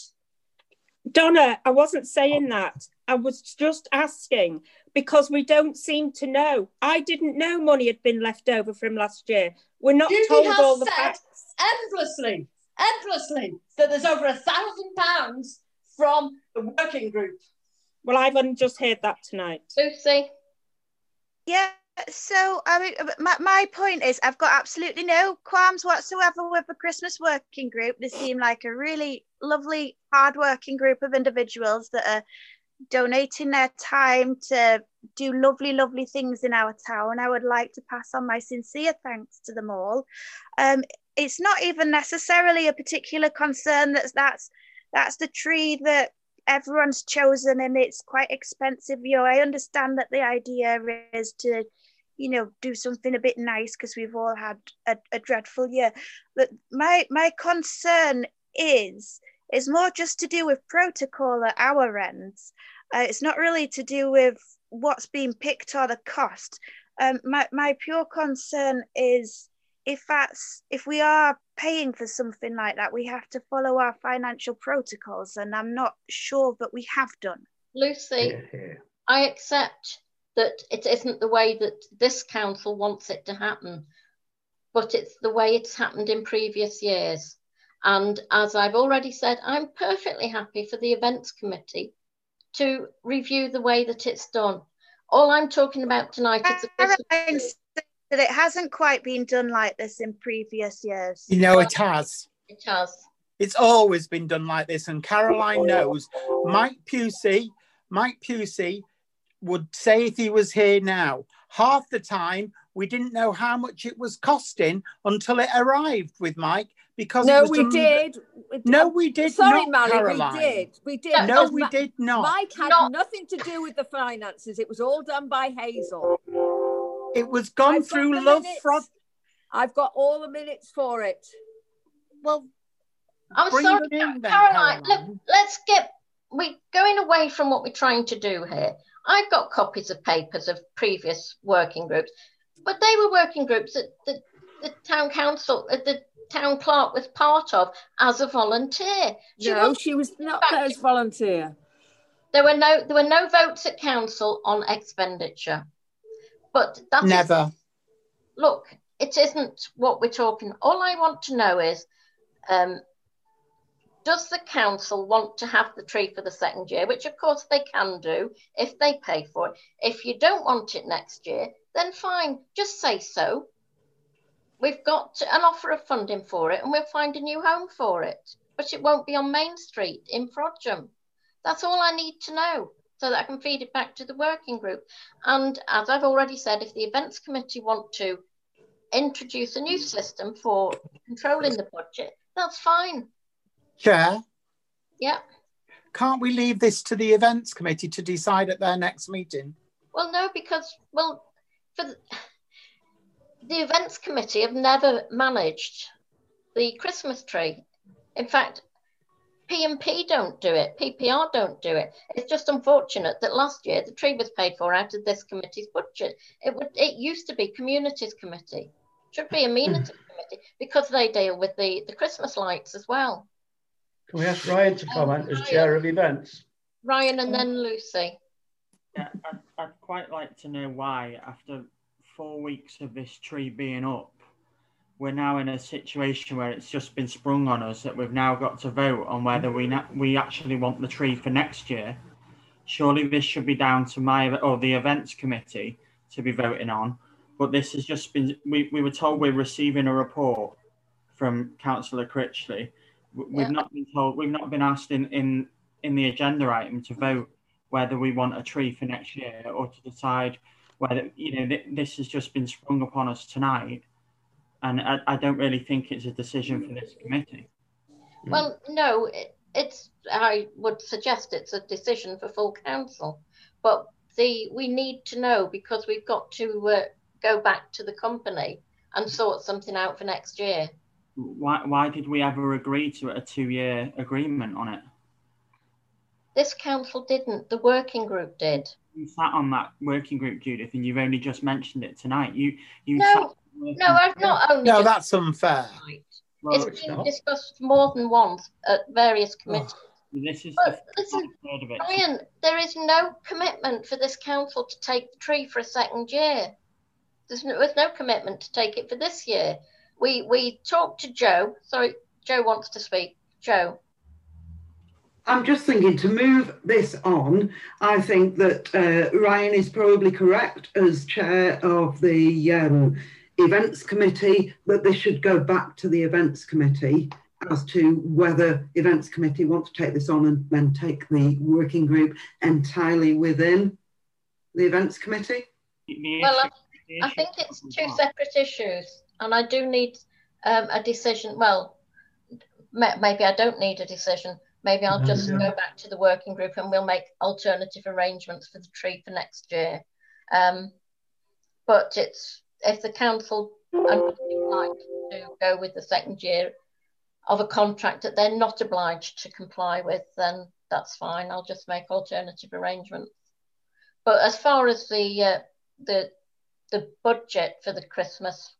Donna, I wasn't saying that. I was just asking because we don't seem to know. I didn't know money had been left over from last year. We're not told all the facts. Endlessly, that there's over £1,000 from the working group. Well, I've only just heard that tonight. Lucy? Yeah. So, I mean, my point is I've got absolutely no qualms whatsoever with the Christmas working group. They seem like a really lovely, hard-working group of individuals that are donating their time to do lovely, lovely things in our town. I would like to pass on my sincere thanks to them all. It's not even necessarily a particular concern that's the tree that everyone's chosen, and it's quite expensive. I understand that the idea is to do something a bit nice because we've all had a dreadful year. But my concern is more just to do with protocol at our ends. It's not really to do with what's being picked or the cost. My pure concern is if we are paying for something like that, we have to follow our financial protocols, and I'm not sure that we have done. Lucy, I accept that it isn't the way that this council wants it to happen, but it's the way it's happened in previous years. And as I've already said, I'm perfectly happy for the events committee to review the way that it's done. All I'm talking about tonight is that it hasn't quite been done like this in previous years. You know, it has. It has. It's always been done like this, and Caroline knows. Mike Pusey would say if he was here now, half the time we didn't know how much it was costing until it arrived with Mike, because No, we did not. Mike had nothing to do with the finances. It was all done by Hazel. It was gone through Love Frodsham. I've got all the minutes for it. Well, I'm sorry, Caroline. Look, let's get. We're going away from what we're trying to do here. I've got copies of papers of previous working groups, but they were working groups that the town council, the town clerk was part of as a volunteer. She was not as volunteer. There were no votes at council on expenditure, but that never. Look, it isn't what we're talking. All I want to know is. Does the council want to have the tree for the second year, which of course they can do if they pay for it. If you don't want it next year, then fine, just say so. We've got an offer of funding for it and we'll find a new home for it, but it won't be on Main Street in Frodsham. That's all I need to know so that I can feed it back to the working group. And as I've already said, if the events committee want to introduce a new system for controlling the budget, that's fine. Chair? Yeah. Can't we leave this to the events committee to decide at their next meeting? Well, no, because, well, for the events committee have never managed the Christmas tree. In fact, P&P don't do it, PPR don't do it. It's just unfortunate that last year the tree was paid for out of this committee's budget. It used to be Communities Committee. Should be Amenities Committee, because they deal with the Christmas lights as well. Can we ask Ryan to comment as chair of events? Ryan and then Lucy. Yeah, I'd quite like to know why, after 4 weeks of this tree being up, we're now in a situation where it's just been sprung on us that we've now got to vote on whether we actually want the tree for next year. Surely this should be down to the events committee to be voting on. But this has just been, we were told we're receiving a report from Councillor Critchley. We've not been told, we've not been asked in the agenda item to vote whether we want a tree for next year or to decide whether, you know, this has just been sprung upon us tonight. And I don't really think it's a decision for this committee. Well, no, I would suggest it's a decision for full council. But we need to know, because we've got to go back to the company and sort something out for next year. Why did we ever agree to a 2-year agreement on it? This council didn't, the working group did. You sat on that working group, Judith, and you've only just mentioned it tonight. No, that's unfair. Well, it's been discussed more than once at various committees. Ryan, there is no commitment for this council to take the tree for a second year. There's no commitment to take it for this year. We talked to Joe. Sorry, Joe wants to speak. Joe. I'm just thinking to move this on. I think that Ryan is probably correct as chair of the events committee, that this should go back to the events committee as to whether events committee want to take this on and then take the working group entirely within the events committee. Well, I think it's two separate issues. And I do need a decision. Well, maybe I don't need a decision. Maybe I'll just go back to the working group and we'll make alternative arrangements for the tree for next year. But it's, if the council would like to go with the second year of a contract that they're not obliged to comply with, then that's fine. I'll just make alternative arrangements. But as far as the budget for the Christmas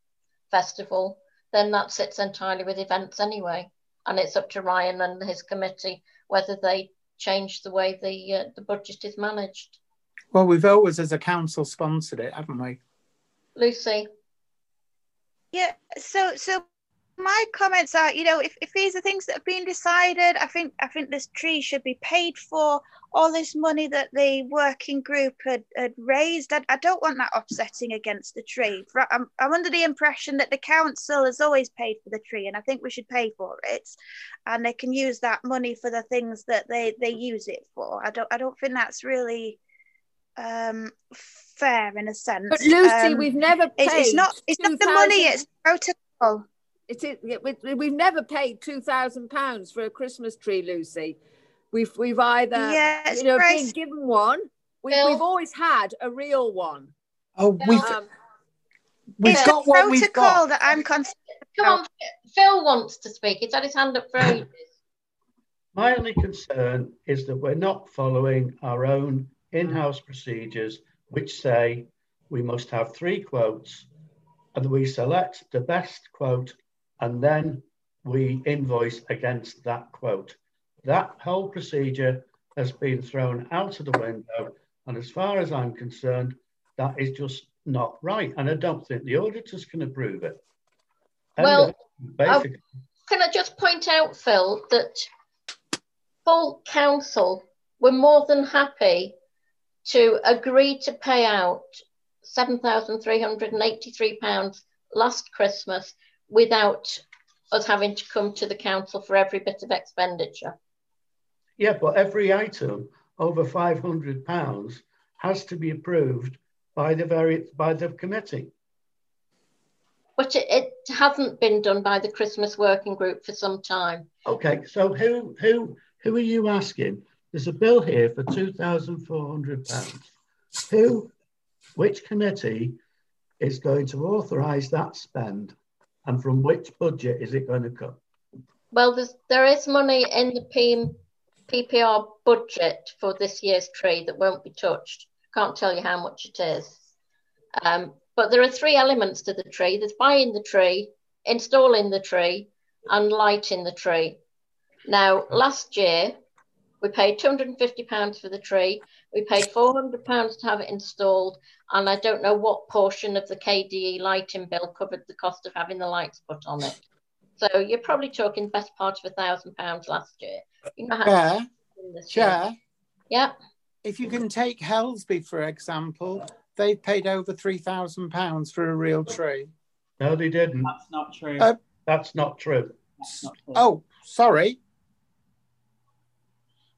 festival, then that sits entirely with events anyway, and it's up to Ryan and his committee whether they change the way the budget is managed. Well, we've always as a council sponsored it, haven't we, Lucy? Yeah, so My comments are, you know, if these are things that have been decided, I think this tree should be paid for. All this money that the working group had raised, I don't want that offsetting against the tree. I'm under the impression that the council has always paid for the tree, and I think we should pay for it, and they can use that money for the things that they use it for. I don't think that's really fair in a sense. But Lucy, we've never paid. It's not the money; it's protocol. It is. We've never paid £2,000 for a Christmas tree, Lucy. We've either been given one. We've always had a real one. Oh, we've got what we've got. That I'm concerned. Come on, Phil wants to speak. He's had his hand up for ages. My only concern is that we're not following our own in-house procedures, which say we must have 3 quotes, and we select the best quote, and then we invoice against that quote. That whole procedure has been thrown out of the window. And as far as I'm concerned, that is just not right. And I don't think the auditors can approve it. Well, basically. Can I just point out, Phil, that full council were more than happy to agree to pay out £7,383 last Christmas without us having to come to the council for every bit of expenditure. Yeah, but every item over £500 has to be approved by the committee. But it hasn't been done by the Christmas working group for some time. Okay, so who are you asking? There's a bill here for £2,400. Which committee is going to authorise that spend, and from which budget is it going to come? Well, there is money in the PPR budget for this year's tree that won't be touched. Can't tell you how much it is. But there are 3 elements to the tree. There's buying the tree, installing the tree, and lighting the tree. Now, last year, we paid £250 for the tree. We paid £400 to have it installed. And I don't know what portion of the KDE lighting bill covered the cost of having the lights put on it. So you're probably talking best part of £1,000 last year. You know how Chair? Yeah. If you can take Helsby, for example, they paid over £3,000 for a real tree. No, they didn't. That's not true. That's not true. Oh, sorry.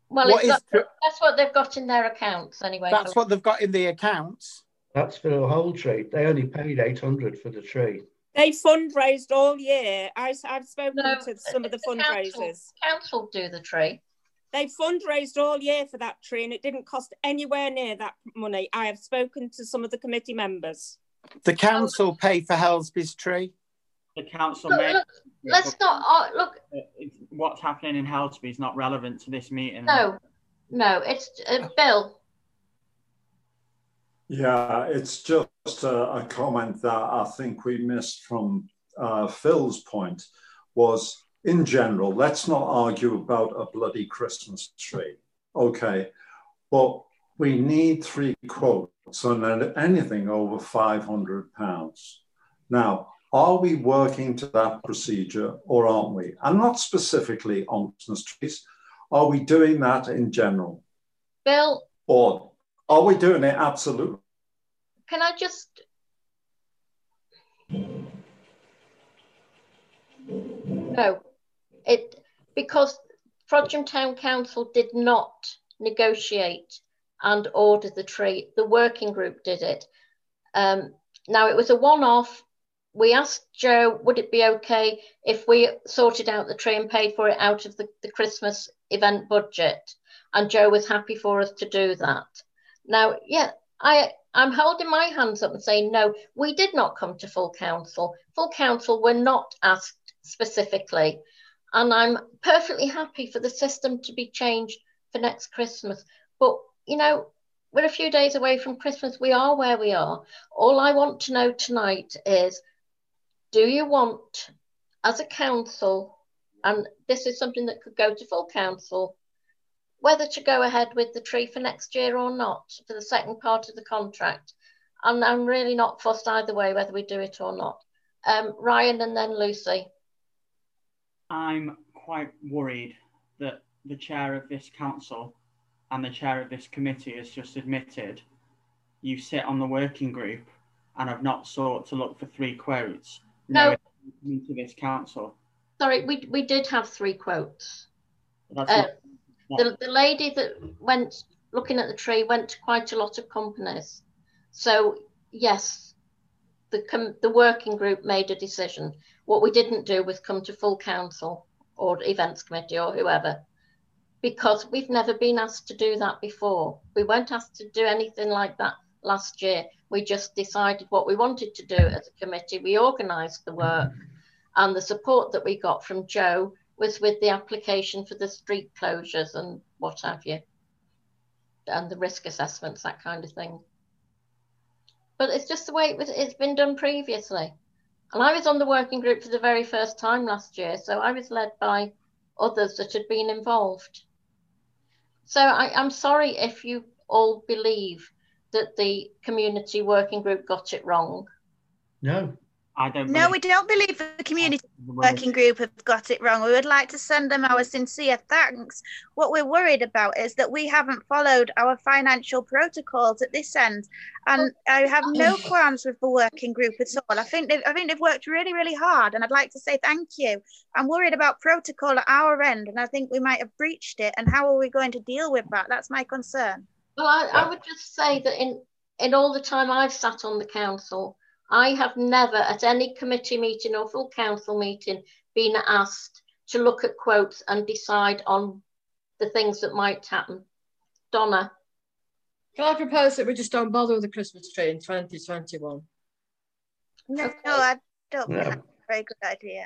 Well, that's what they've got in their accounts anyway. That's what they've got in the accounts. That's for the whole tree. They only paid £800 for the tree. They fundraised all year. I've spoken to some of the fundraisers. Council do the tree. They fundraised all year for that tree, and it didn't cost anywhere near that money. I have spoken to some of the committee members. The council pay for Helsby's tree. The council what's happening in Helsby is not relevant to this meeting. No, it's a bill. Yeah, it's just a comment that I think we missed from Phil's point was, in general, let's not argue about a bloody Christmas tree, okay? But we need 3 quotes on anything over £500. Now, are we working to that procedure or aren't we? And not specifically on Christmas trees. Are we doing that in general? Bill? Or are we doing it absolutely? Can I just... No. Because Frodsham Town Council did not negotiate and order the tree. The working group did it. Now, it was a one-off. We asked Joe, would it be okay if we sorted out the tree and paid for it out of the Christmas event budget? And Joe was happy for us to do that. Now, yeah, I'm holding my hands up and saying, no, we did not come to full council. Full council were not asked specifically. And I'm perfectly happy for the system to be changed for next Christmas. But, you know, we're a few days away from Christmas. We are where we are. All I want to know tonight is, do you want, as a council, and this is something that could go to full council, whether to go ahead with the tree for next year or not, for the second part of the contract? And I'm really not fussed either way, whether we do it or not. Ryan and then Lucy. I'm quite worried that the chair of this council and the chair of this committee has just admitted you sit on the working group and have not sought to look for three quotes. No, to this council. Sorry, we did have three quotes. That's not... the lady that went looking at the tree went to quite a lot of companies. So yes, the working group made a decision. What we didn't do was come to full council or events committee or whoever, because we've never been asked to do that before. We weren't asked to do anything like that last year. We just decided what we wanted to do as a committee. We organised the work, and the support that we got from Joe was with the application for the street closures and what have you, and the risk assessments, that kind of thing. But it's just the way it's been done previously. And I was on the working group for the very first time last year, so I was led by others that had been involved. So I'm sorry if you all believe that the community working group got it wrong. No, I don't. No, we don't believe the community working group have got it wrong. We would like to send them our sincere thanks. What we're worried about is that we haven't followed our financial protocols at this end, and I have no qualms with the working group at all. I think they've worked really, really hard, and I'd like to say thank you. I'm worried about protocol at our end, and I think we might have breached it, and how are we going to deal with that? That's my concern. Well, I would just say that in all the time I've sat on the council, I have never at any committee meeting or full council meeting been asked to look at quotes and decide on the things that might happen. Donna? Can I propose that we just don't bother with the Christmas tree in 2021? No, okay. No, I don't think that's a very good idea.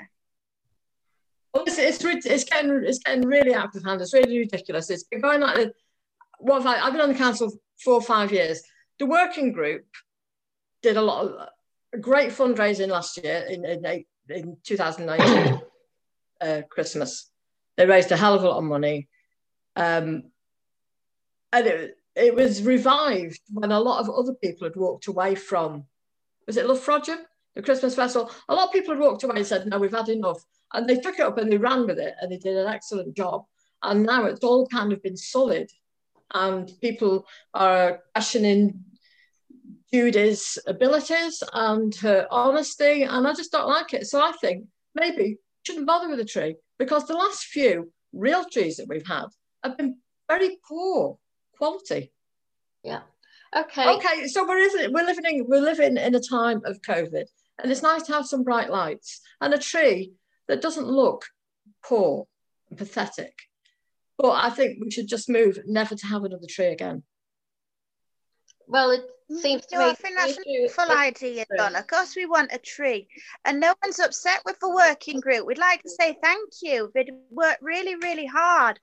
It's getting really out of hand. It's really ridiculous. It's been going like this. Well, I've been on the council for 4 or 5 years. The working group did a lot of great fundraising last year in 2019 Christmas. They raised a hell of a lot of money, and it was revived when a lot of other people had walked away from. Was it Love Frodsham, the Christmas festival? A lot of people had walked away and said, "No, we've had enough," and they took it up and they ran with it, and they did an excellent job. And now it's all kind of been sullied. And people are questioning Judy's abilities and her honesty, and I just don't like it. So I think maybe shouldn't bother with a tree, because the last few real trees that we've had have been very poor quality. Yeah. Okay. Okay. So we're living in a time of COVID, and it's nice to have some bright lights and a tree that doesn't look poor and pathetic. But I think we should just move never to have another tree again. Well, it seems to me... I think that's a full idea, Donna. Of course we want a tree. And no one's upset with the working group. We'd like to say thank you. They'd worked really, really hard.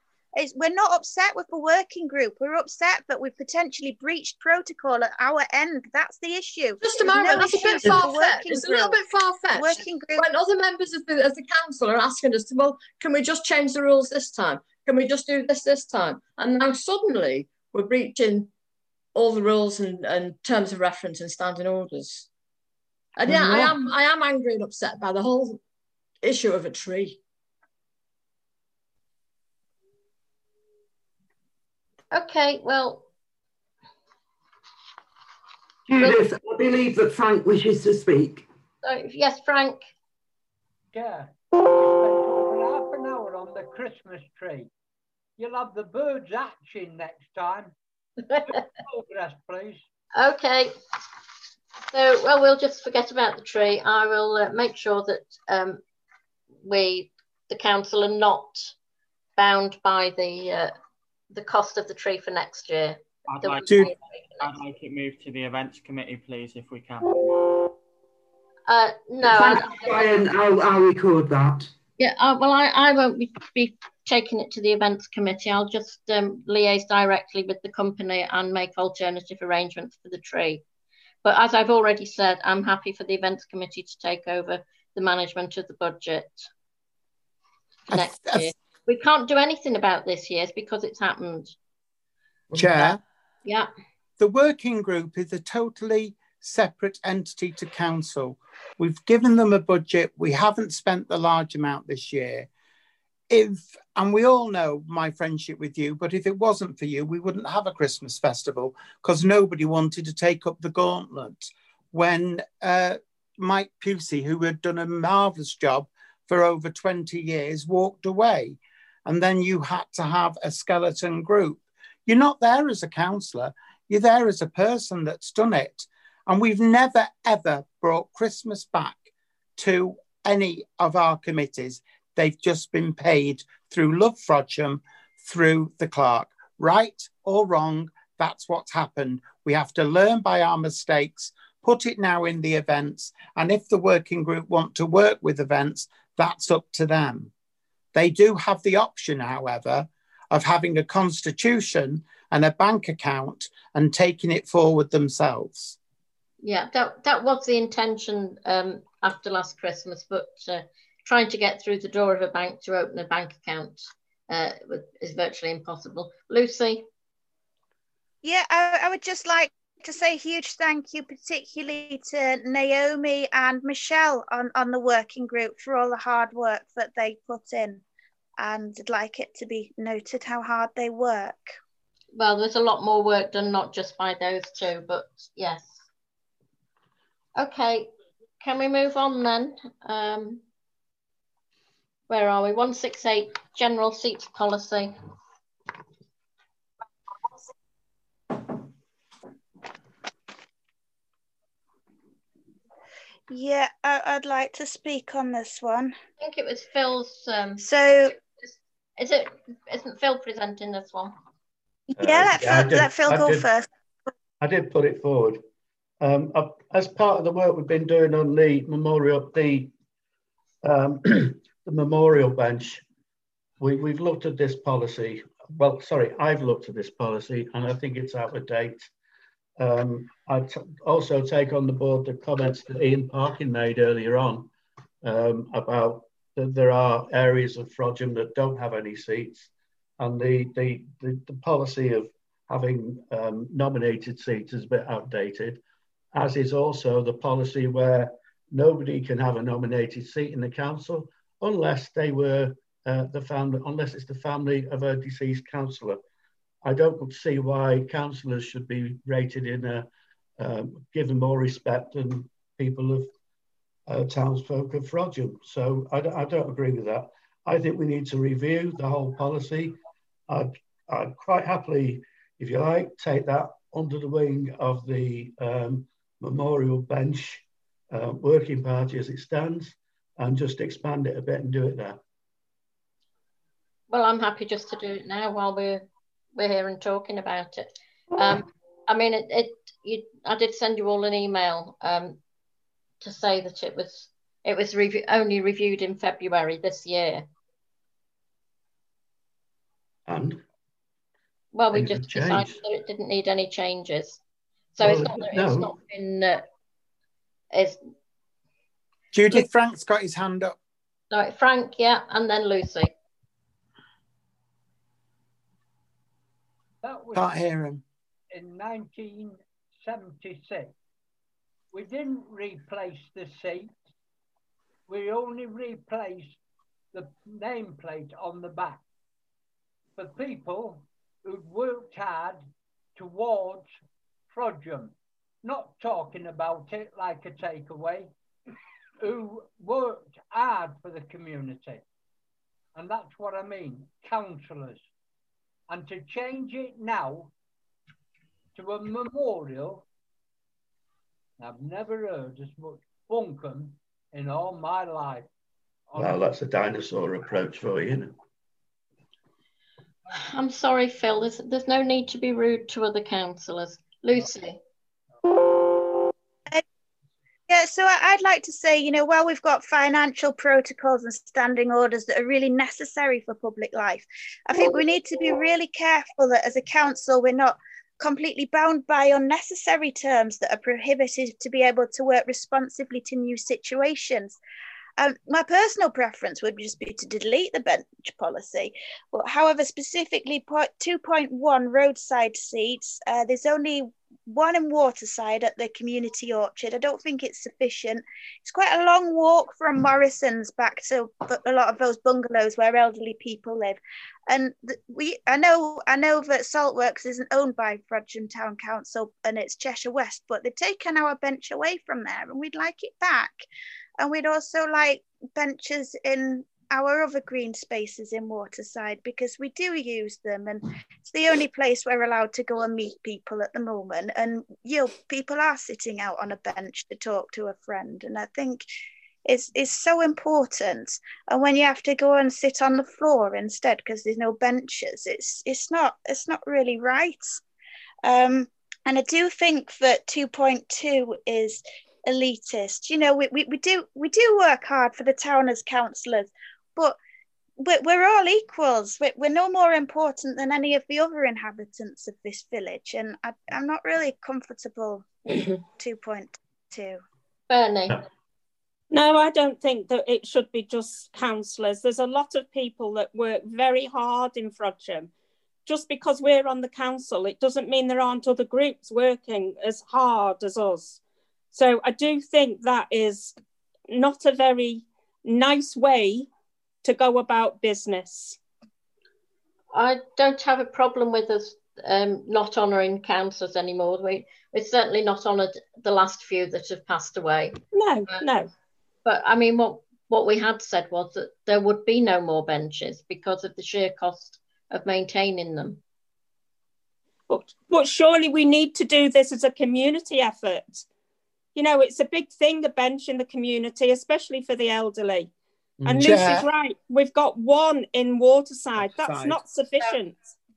We're not upset with the working group. We're upset that we've potentially breached protocol at our end. That's the issue. Just a moment, that's a bit far-fetched. It's a little bit far-fetched. Working group. When other members of the council are asking us, well, can we just change the rules this time? Can we just do this time? And now suddenly we're breaching all the rules and terms of reference and standing orders. And yeah, I am angry and upset by the whole issue of a tree. Okay, well. Judith, I believe that Frank wishes to speak. Yes, Frank. Yeah. Half an hour on the Christmas tree. You'll have the birds hatching next time. Progress, please. Okay. So, well, we'll just forget about the tree. I will make sure that the council, are not bound by the cost of the tree for next year. I'd like it moved to the events committee, please, if we can. No. I'll record that. Yeah. Well, I won't be taking it to the events committee. I'll just liaise directly with the company and make alternative arrangements for the tree. But as I've already said, I'm happy for the events committee to take over the management of the budget next year. We can't do anything about this year because it's happened. Chair? Yeah. The working group is a totally separate entity to council. We've given them a budget. We haven't spent the large amount this year. and we all know my friendship with you, but if it wasn't for you, we wouldn't have a Christmas festival because nobody wanted to take up the gauntlet when Mike Pusey, who had done a marvellous job for over 20 years, walked away. And then you had to have a skeleton group. You're not there as a councillor, you're there as a person that's done it. And we've never, ever brought Christmas back to any of our committees. They've just been paid through Love Frodsham, through the clerk. Right or wrong, that's what's happened. We have to learn by our mistakes, put it now in the events. And if the working group want to work with events, that's up to them. They do have the option, however, of having a constitution and a bank account and taking it forward themselves. Yeah, that was the intention after last Christmas, but trying to get through the door of a bank to open a bank account is virtually impossible. Lucy? Yeah, I would just like to say a huge thank you, particularly to Naomi and Michelle on the working group for all the hard work that they put in, and I'd like it to be noted how hard they work. Well, there's a lot more work done, not just by those two, but yes. Okay, can we move on then? Where are we? 168, General Seats Policy. Yeah, I'd like to speak on this one. I think it was Phil's. Isn't Phil presenting this one? Yeah, let Phil go first. I did put it forward. As part of the work we've been doing on the memorial bench, we've looked at this policy. Well, sorry, I've looked at this policy and I think it's out of date. I also take on the board the comments that Ian Parkin made earlier on about that there are areas of Frodsham that don't have any seats, and the policy of having nominated seats is a bit outdated, as is also the policy where nobody can have a nominated seat in the council unless they were unless it's the family of a deceased councillor. I don't see why councillors should be rated given more respect than people of townsfolk of Frodsham. So I don't agree with that. I think we need to review the whole policy. I'd quite happily, if you like, take that under the wing of the memorial bench working party as it stands and just expand it a bit and do it there. Well, I'm happy just to do it now while we're here and talking about it. I did send you all an email to say that it was only reviewed in February this year. And? Well, we just decided that it didn't need any changes. So Judith, Frank's got his hand up. Right, Frank, yeah, and then Lucy. That was Can't hear him. In 1976. We didn't replace the seat. We only replaced the nameplate on the back. For people who'd worked hard towards Frodsham, not talking about it like a takeaway, who worked hard for the community. And that's what I mean, councillors. And to change it now to a memorial, I've never heard as much bunkum in all my life. Well, that's a dinosaur approach for you, isn't it? I'm sorry, Phil, there's no need to be rude to other councillors. Lucy. Yeah, so I'd like to say, while we've got financial protocols and standing orders that are really necessary for public life, I think we need to be really careful that as a council, we're not completely bound by unnecessary terms that are prohibited to be able to work responsively to new situations. My personal preference would just be to delete the bench policy. But however, specifically 2.1 roadside seats, there's only one in Waterside at the Community Orchard. I don't think it's sufficient. It's quite a long walk from Morrison's back to a lot of those bungalows where elderly people live. And I know that Saltworks isn't owned by Frodsham Town Council and it's Cheshire West, but they've taken our bench away from there and we'd like it back. And we'd also like benches in our other green spaces in Waterside because we do use them, and it's the only place we're allowed to go and meet people at the moment, and people are sitting out on a bench to talk to a friend, and I think it's so important. And when you have to go and sit on the floor instead because there's no benches, it's not really right. And I do think that 2.2 is elitist. We do work hard for the town as councillors, but we're all equals. We're no more important than any of the other inhabitants of this village, and I'm not really comfortable with 2.2. Bernie? No, I don't think that it should be just councillors. There's a lot of people that work very hard in Frodsham. Just because we're on the council, it doesn't mean there aren't other groups working as hard as us. So I do think that is not a very nice way to go about business. I don't have a problem with us not honouring councillors anymore. We're certainly not honoured the last few that have passed away. No. But I mean, what we had said was that there would be no more benches because of the sheer cost of maintaining them. But surely we need to do this as a community effort. It's a big thing, a bench in the community, especially for the elderly. And Lucy's right. We've got one in Waterside. That's not sufficient.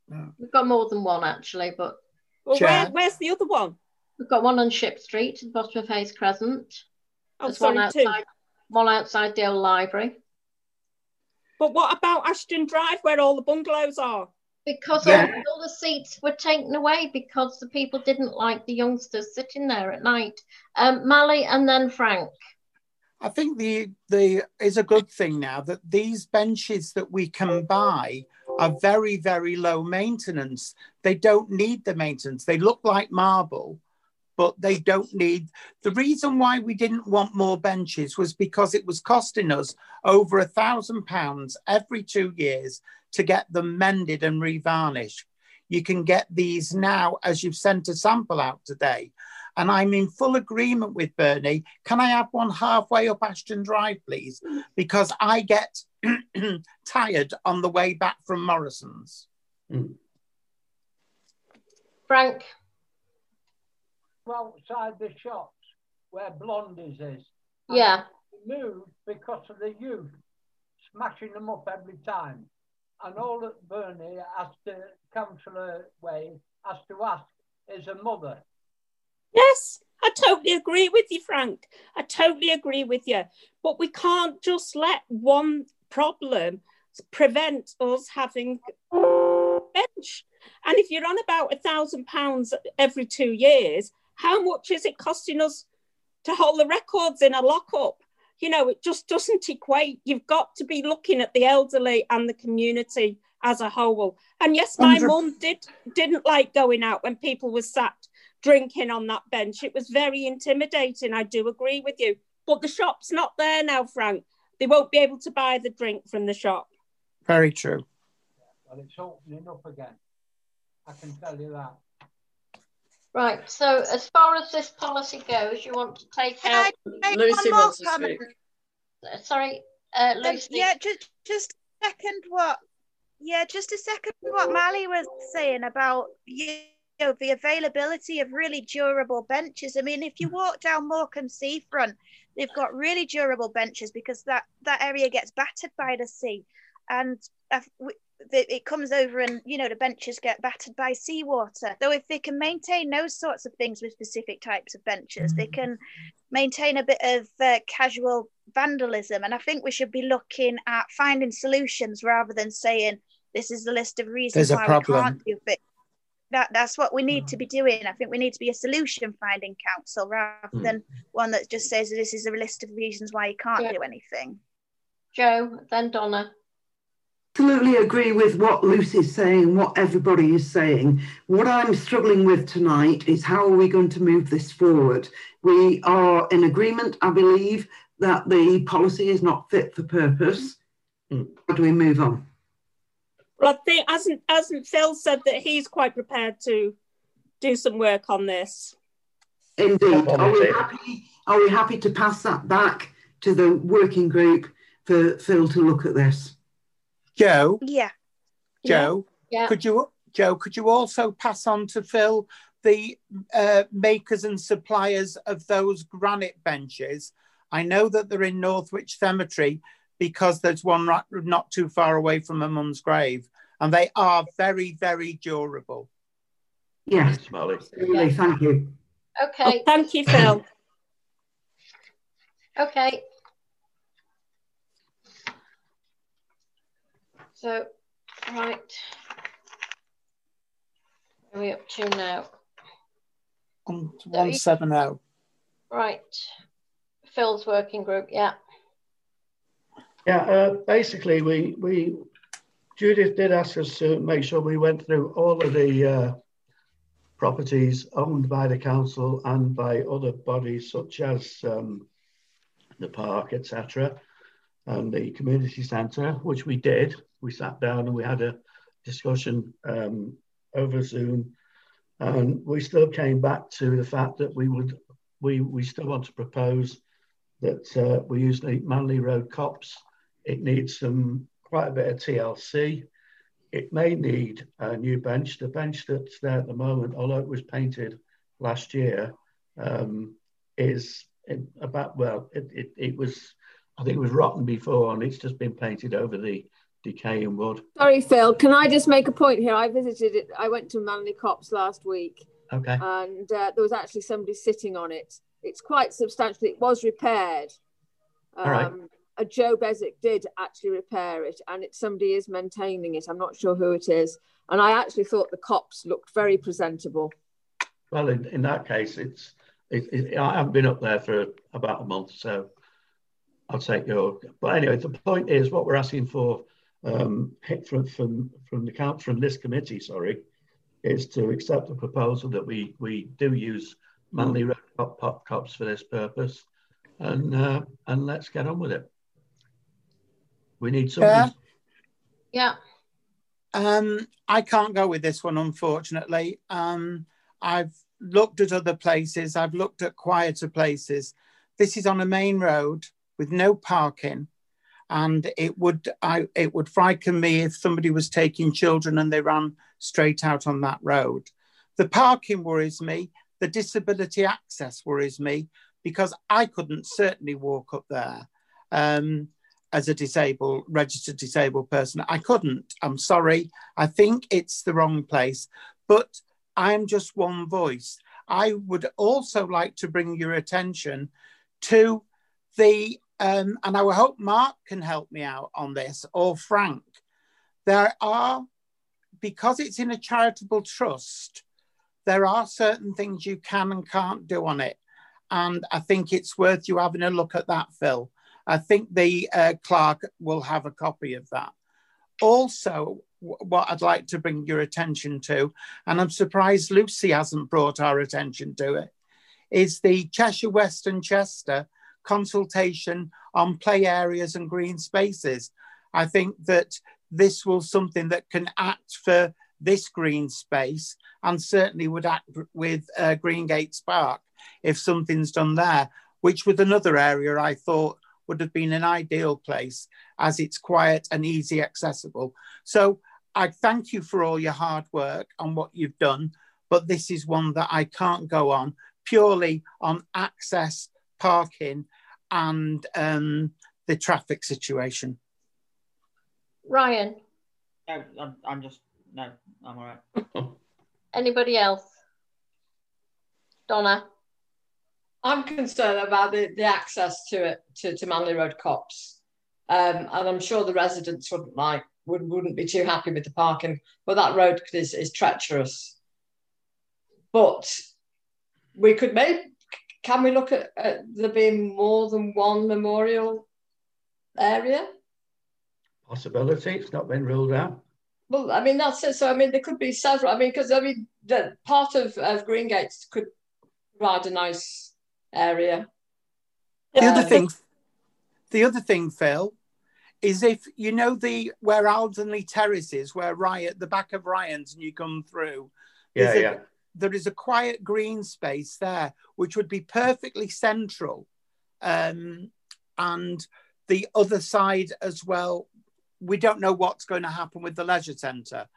No. We've got more than one, actually. But where's the other one? We've got one on Ship Street, at the bottom of Hayes Crescent. One outside the old library. But what about Ashton Drive, where all the bungalows are? Because all the seats were taken away because the people didn't like the youngsters sitting there at night. Mally and then Frank. I think the is a good thing now that these benches that we can buy are very, very low maintenance. They don't need the maintenance. They look like marble, but they don't need... The reason why we didn't want more benches was because it was costing us over £1,000 every 2 years to get them mended and revarnished. You can get these now, as you've sent a sample out today. And I'm in full agreement with Bernie. Can I have one halfway up Ashton Drive, please? Because I get tired on the way back from Morrison's. Frank? Outside the shops where Blondie's is. Yeah. Moved because of the youth, smashing them up every time. And all that Bernie asked the councillor Way has to ask is a mother. Yes, I totally agree with you, Frank. I totally agree with you. But we can't just let one problem prevent us having a bench. And if you're on about £1,000 every 2 years, how much is it costing us to hold the records in a lockup? It just doesn't equate. You've got to be looking at the elderly and the community as a whole. And yes, my mum didn't like going out when people were sat drinking on that bench. It was very intimidating. I do agree with you. But the shop's not there now, Frank. They won't be able to buy the drink from the shop. Very true. Yeah, well, it's opening up again. I can tell you that. Right, so as far as this policy goes, you want to take out... Lucy wants to speak. Sorry, Lucy. Yeah, just a second what... Yeah, just a second what Mally was saying about the availability of really durable benches. I mean, if you walk down Morecambe Seafront, they've got really durable benches because that area gets battered by the sea. And... it comes over and, the benches get battered by seawater. Though if they can maintain those sorts of things with specific types of benches, they can maintain a bit of casual vandalism. And I think we should be looking at finding solutions rather than saying, this is the list of reasons why we can't do it. That's what we need to be doing. I think we need to be a solution-finding council rather than one that just says, this is a list of reasons why you can't do anything. Jo, then Donna. absolutely agree with what Lucy's saying, what everybody is saying. What I'm struggling with tonight is how are we going to move this forward? We are in agreement, I believe, that the policy is not fit for purpose. How do we move on? Well, I think, hasn't Phil said that he's quite prepared to do some work on this? Indeed. Are we happy to pass that back to the working group for Phil to look at this? Joe? Yeah. Joe? Yeah. Could you also pass on to Phil the makers and suppliers of those granite benches? I know that they're in Northwich Cemetery because there's one right, not too far away from my mum's grave, and they are very, very durable. Yes, yeah. Thank you. Okay. Well, thank you, Phil. Okay. So, right, where are we up to now? 170. Right, Phil's working group, yeah. Yeah, basically, Judith did ask us to make sure we went through all of the properties owned by the council and by other bodies such as the park, etc., and the community centre, which we did. We sat down and we had a discussion over Zoom, and we still came back to the fact that we still want to propose that we use the Manley Road Copse. It needs quite a bit of TLC. It may need a new bench. The bench that's there at the moment, although it was painted last year, is about, well, it was, I think it was rotten before, and it's just been painted over the decay and wood. Sorry, Phil, can I just make a point here? I visited it, I went to Manley Copse last week. Okay. And there was actually somebody sitting on it. It's quite substantial. It was repaired. All right. Joe Beswick did actually repair it, and somebody is maintaining it. I'm not sure who it is. And I actually thought the copse looked very presentable. Well, in that case, I haven't been up there for about a month, so I'll take your... But anyway, the point is what we're asking for from this committee, sorry, is to accept the proposal that we do use Manley Road Copse for this purpose, and let's get on with it. We need something. Yeah. I can't go with this one, unfortunately. I've looked at other places. I've looked at quieter places. This is on a main road with no parking. And it would frighten me if somebody was taking children and they ran straight out on that road. The parking worries me. The disability access worries me because I couldn't certainly walk up there as a registered disabled person. I couldn't. I'm sorry. I think it's the wrong place, but I'm just one voice. I would also like to bring your attention to the... and I hope Mark can help me out on this, or Frank. There are, because it's in a charitable trust, there are certain things you can and can't do on it. And I think it's worth you having a look at that, Phil. I think the clerk will have a copy of that. Also, what I'd like to bring your attention to, and I'm surprised Lucy hasn't brought our attention to it, is the Cheshire West and Chester consultation on play areas and green spaces. I think that this will something that can act for this green space, and certainly would act with Green Gates Park if something's done there, which was another area I thought would have been an ideal place as it's quiet and easy accessible. So I thank you for all your hard work and what you've done, but this is one that I can't go on purely on access, parking and the traffic situation. Ryan? No, I'm all right. Anybody else? Donna? I'm concerned about the access to it, to Manley Road Copse. And I'm sure the residents wouldn't be too happy with the parking, but that road is treacherous. But we could maybe... Can we look at there being more than one memorial area? possibility. It's not been ruled out. Well, I mean, that's it. So, I mean, there could be several. I mean, because, I mean, the part of Green Gates could provide a nice area. The other thing, Phil, is if, you know, where Aldenley Terrace is, where Ryan, the back of Ryan's, and you come through. Yeah, yeah. There is a quiet green space there, which would be perfectly central. And the other side as well, we don't know what's going to happen with the leisure centre,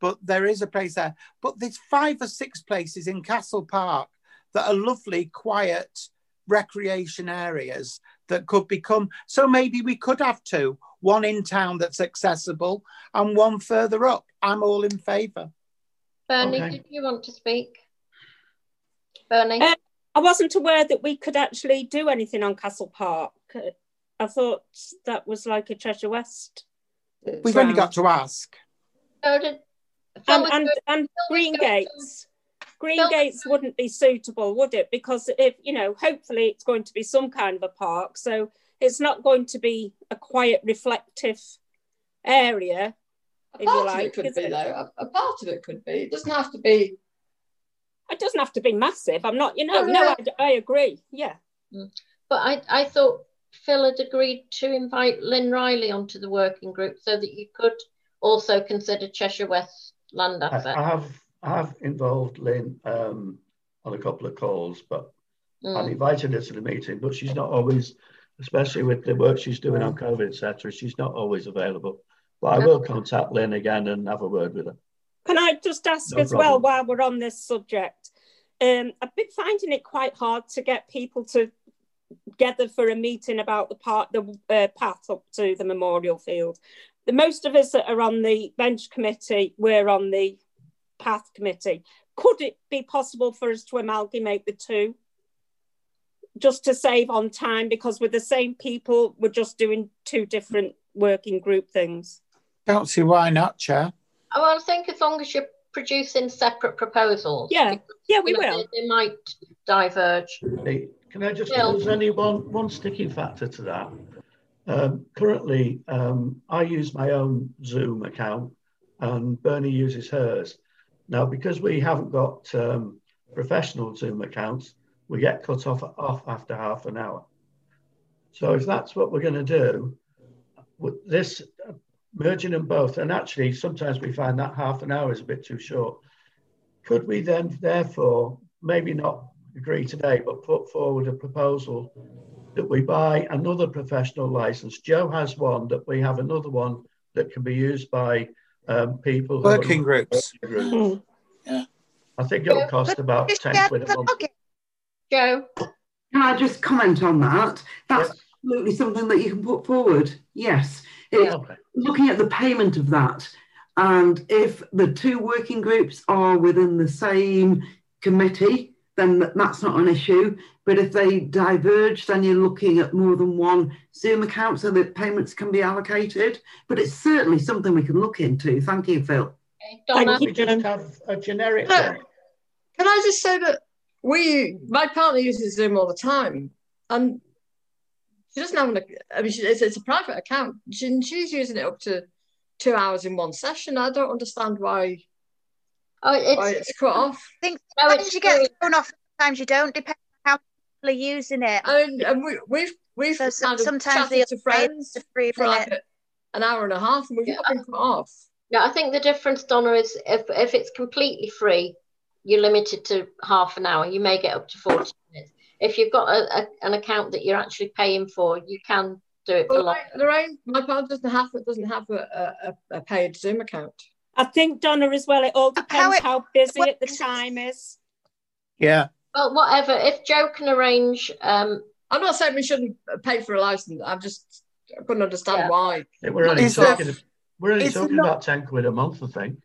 but there is a place there. But there's 5 or 6 places in Castle Park that are lovely, quiet recreation areas that could become, so maybe we could have 2, one in town that's accessible and one further up. I'm all in favour. Bernie, okay. Did you want to speak? Bernie? I wasn't aware that we could actually do anything on Castle Park. I thought that was like a Cheshire West. We've only got to ask. And Green Gates wouldn't be suitable, would it? Because if, you know, hopefully it's going to be some kind of a park. So it's not going to be a quiet, reflective area. A part of it could be, though. A part of it could be. It doesn't have to be. It doesn't have to be massive. I'm not, you know, I agree. Yeah. But I thought Phil had agreed to invite Lynn Riley onto the working group so that you could also consider Cheshire West land asset. I have involved Lynn on a couple of calls, but I've invited her to the meeting, but she's not always, especially with the work she's doing on COVID, etc., she's not always available. But I will contact Lynn again and have a word with her. Can I just ask as well, while we're on this subject, I've been finding it quite hard to get people to gather for a meeting about the path up to the memorial field. The most of us that are on the bench committee, we're on the path committee. Could it be possible for us to amalgamate the two? Just to save on time, because we're the same people, we're just doing 2 different working group things. Don't see why not, Chair. Oh, I think as long as you're producing separate proposals. Yeah, because, we will. They might diverge. Can I just add only one sticking factor to that? Currently, I use my own Zoom account and Bernie uses hers. Now, because we haven't got professional Zoom accounts, we get cut off after half an hour. So if that's what we're going to do, with this... merging them both, and actually sometimes we find that half an hour is a bit too short. Could we then therefore maybe not agree today, but put forward a proposal that we buy another professional license? Joe has one, that we have another one that can be used by people. Working groups. Yeah. I think it'll cost about 10 quid a month. Joe, can I just comment on that? That's absolutely something that you can put forward. Yes. It's looking at the payment of that, and if the 2 working groups are within the same committee, then that's not an issue. But if they diverge, then you're looking at more than one Zoom account so that payments can be allocated. But it's certainly something we can look into. Thank you, Phil. Thank you. We just have a generic. Can I just say that my partner uses Zoom all the time, and she doesn't have it's a private account. She's using it up to 2 hours in one session. I don't understand why it's cut off. I think sometimes you get thrown off, sometimes you don't, depending on how people are using it. I mean, and we've so sometimes chatted to friends for like an hour and a half, and we've not been cut off. Yeah, I think the difference, Donna, is if it's completely free, you're limited to half an hour. You may get up to 40 minutes. If you've got an account that you're actually paying for, you can do it for longer. Lorraine, my partner doesn't have a paid Zoom account. I think, Donna, as well, it all depends how busy the time is. Yeah. Well, whatever. If Joe can arrange... I'm not saying we shouldn't pay for a licence. I couldn't understand why. We're only talking about 10 quid a month, I think.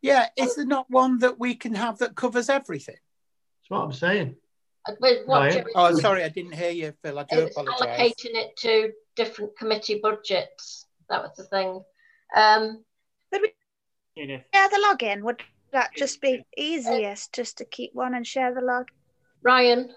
Yeah, is there not one that we can have that covers everything? That's what I'm saying. Sorry, I didn't hear you, Phil. I do apologise. Allocating it to different committee budgets. That was the thing. Share the login. Would that just be easiest, just to keep one and share the login? Ryan?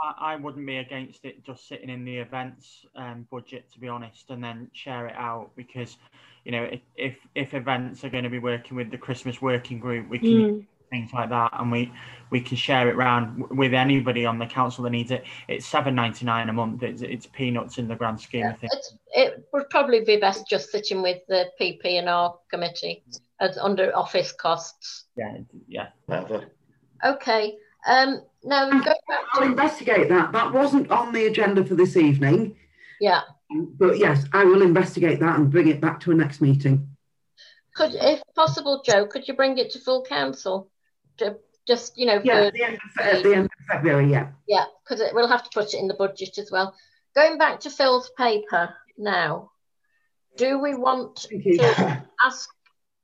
I wouldn't be against it just sitting in the events budget, to be honest, and then share it out, because, you know, if events are going to be working with the Christmas working group, we can use things like that, and we can share it around with anybody on the council that needs it. It's £7.99 a month. It's peanuts in the grand scheme of things. It would probably be best just sitting with the PP&R committee as under office costs. Yeah. Okay. Now go back. I'll investigate that. That wasn't on the agenda for this evening. Yeah. But yes, I will investigate that and bring it back to a next meeting. Could, if possible, Joe, could you bring it to full council? Just, you know. Yeah, at the end of February, yeah. Yeah, because we'll have to put it in the budget as well. Going back to Phil's paper now, do we want to ask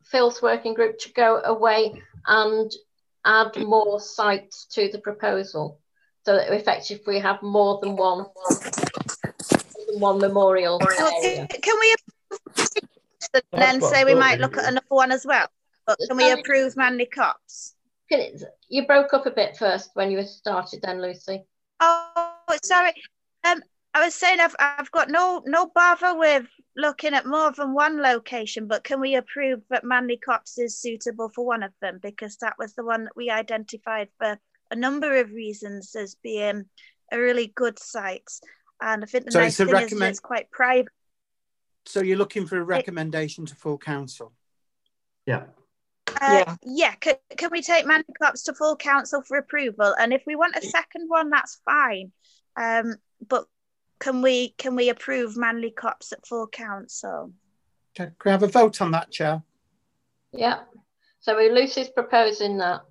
Phil's working group to go away and add more sites to the proposal, so that effectively we have more than one memorial area? Can we approve and then say we might look at another one as well? But can we approve Manley Copse? You broke up a bit first when you started, then Lucy. Oh, sorry. I was saying I've got no bother with looking at more than one location, but can we approve that Manley Copse is suitable for one of them, because that was the one that we identified for a number of reasons as being a really good site, and I think the nice thing is that it's quite private. So you're looking for a recommendation to full council? Yeah. Yeah. Can we take Manley Copse to full council for approval? And if we want a second one, that's fine. But can we approve Manley Copse at full council? Okay, can we have a vote on that, Chair? Yeah. So Lucy's proposing that.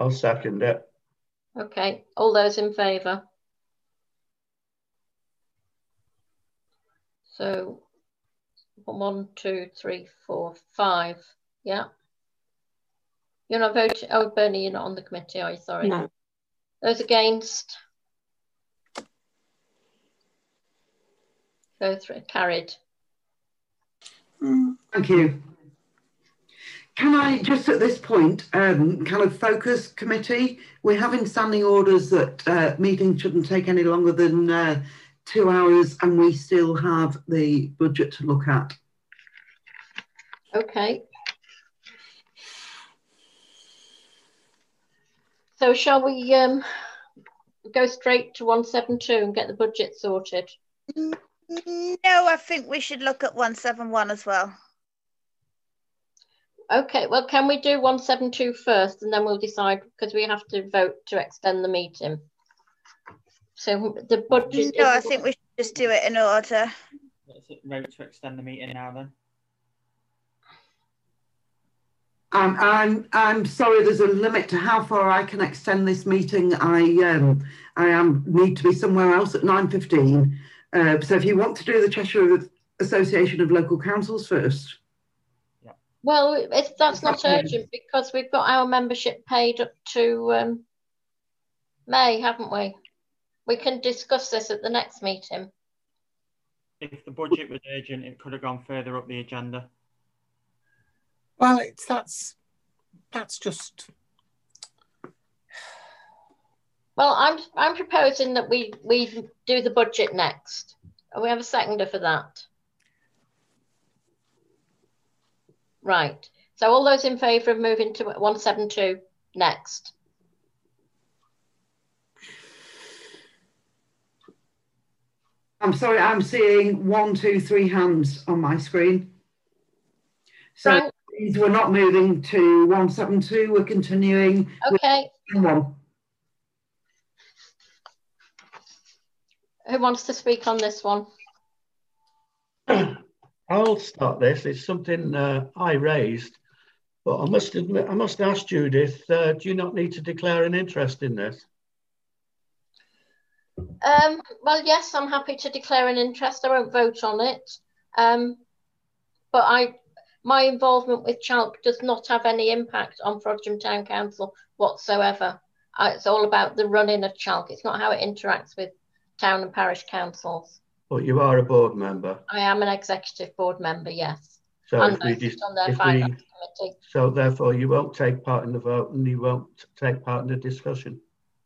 I'll second it. Okay. All those in favour? So 1, 2, 3, 4, 5. Yeah. You're not voting. Oh, Bernie, you're not on the committee, are you? Sorry. No. Those against? Go through, carried. Thank you. Can I just at this point kind of focus committee? We have in standing orders that meetings shouldn't take any longer than 2 hours, and we still have the budget to look at. Okay. So shall we go straight to 172 and get the budget sorted? No, I think we should look at 171 as well. Okay, well, can we do 172 first, and then we'll decide, because we have to vote to extend the meeting. So the budget... No, I think we should just do it in order. Let's vote to extend the meeting now, then. I'm sorry, there's a limit to how far I can extend this meeting. I need to be somewhere else at 9:15. So if you want to do the Cheshire Association of Local Councils first. Yeah. Well, that's not urgent, because we've got our membership paid up to May, haven't we? We can discuss this at the next meeting. If the budget was urgent, it could have gone further up the agenda. Well, that's just... Well, I'm proposing that we do the budget next. We have a seconder for that. Right. So all those in favour of moving to 172 next. I'm sorry, I'm seeing 1, 2, 3 hands on my screen. So right. We're not moving to 172. We're continuing. Okay. With 1. Who wants to speak on this one? I'll start this. It's something I raised, but I must ask Judith, do you not need to declare an interest in this? Well, yes, I'm happy to declare an interest. I won't vote on it. But my involvement with CHALC does not have any impact on Frodsham Town Council whatsoever. It's all about the running of CHALC. It's not how it interacts with town and parish councils. But you are a board member. I am an executive board member, yes. So, so therefore you won't take part in the vote, and you won't take part in the discussion.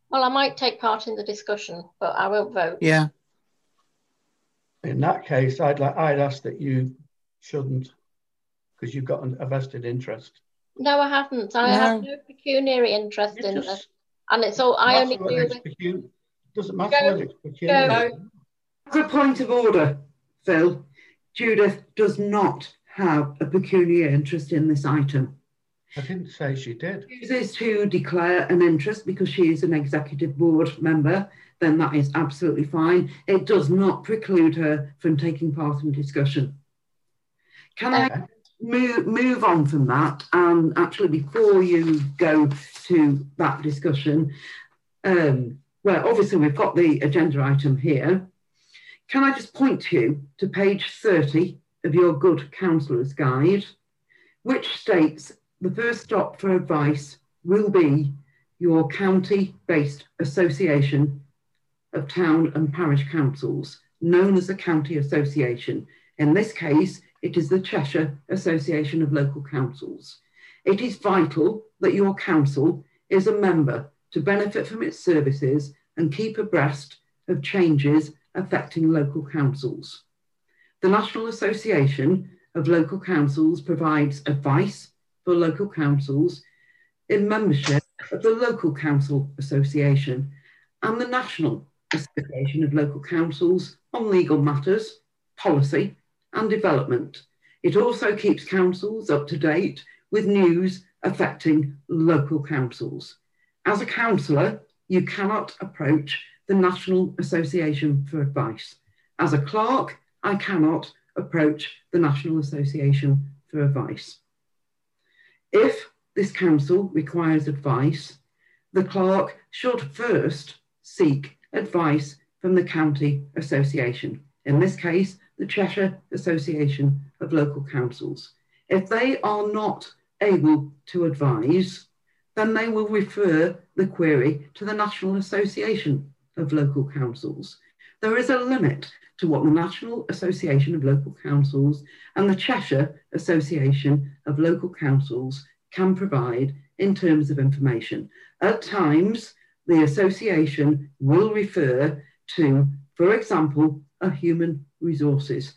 Well, I might take part in the discussion, but I won't vote. Yeah. In that case, I'd ask that you shouldn't, because you've got a vested interest. No, I haven't. I have no pecuniary interest in this. And it's all, I only do it. Doesn't matter whether it's pecuniary. As a point of order, Phil, Judith does not have a pecuniary interest in this item. I didn't say she did. She chooses to declare an interest because she is an executive board member, then that is absolutely fine. It does not preclude her from taking part in discussion. Can I move on from that? And actually, before you go to that discussion, well, obviously we've got the agenda item here. Can I just point you to page 30 of your Good Counsellor's Guide, which states the first stop for advice will be your county-based association of town and parish councils, known as a county association. In this case, it is the Cheshire Association of Local Councils. It is vital that your council is a member to benefit from its services and keep abreast of changes affecting local councils. The National Association of Local Councils provides advice for local councils in membership of the Local Council Association and the National Association of Local Councils on legal matters, policy and development. It also keeps councils up to date with news affecting local councils. As a councillor, you cannot approach the National Association for advice. As a clerk, I cannot approach the National Association for advice. If this council requires advice, the clerk should first seek advice from the county association, in this case, the Cheshire Association of Local Councils. If they are not able to advise, then they will refer the query to the National Association of Local Councils. There is a limit to what the National Association of Local Councils and the Cheshire Association of Local Councils can provide in terms of information. At times, the association will refer to, for example, a human resources.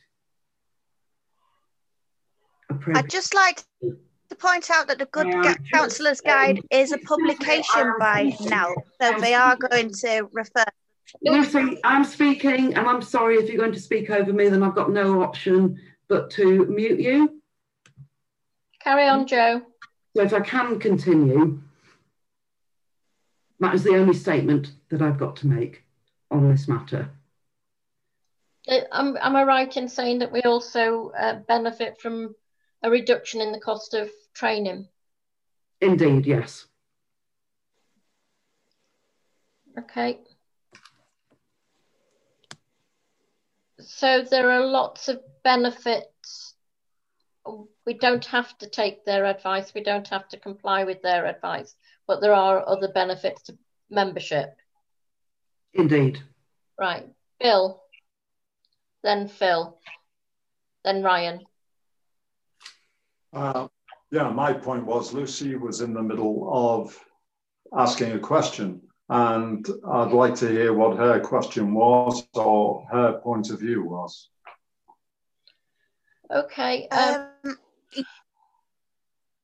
I'd just like to point out that the Good Counsellor's Guide is a publication by now, so they are going to refer. Lucy, I'm speaking, and I'm sorry if you're going to speak over me, then I've got no option but to mute you. Carry on, Jo. So if I can continue, that is the only statement that I've got to make on this matter. Am I right in saying that we also benefit from a reduction in the cost of training? Indeed, yes. Okay. So there are lots of benefits. We don't have to take their advice. We don't have to comply with their advice. But there are other benefits to membership. Indeed. Right. Bill. Then Phil. Then Ryan. Yeah, my point was Lucy was in the middle of asking a question. And I'd like to hear what her question was or her point of view was. Okay.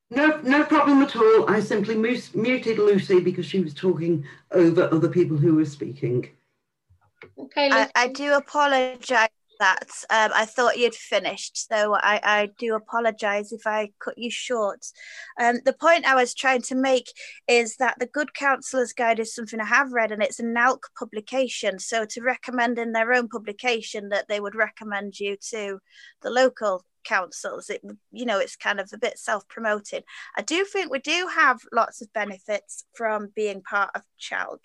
No problem at all. I simply muted Lucy because she was talking over other people who were speaking. Okay. I do apologise for that. I thought you'd finished, so I do apologise if I cut you short. The point I was trying to make is that the Good Counsellor's Guide is something I have read, and it's a NALC publication. So to recommend in their own publication that they would recommend you to the local councils, it, you know, it's kind of a bit self-promoting. I do think we do have lots of benefits from being part of CHALC.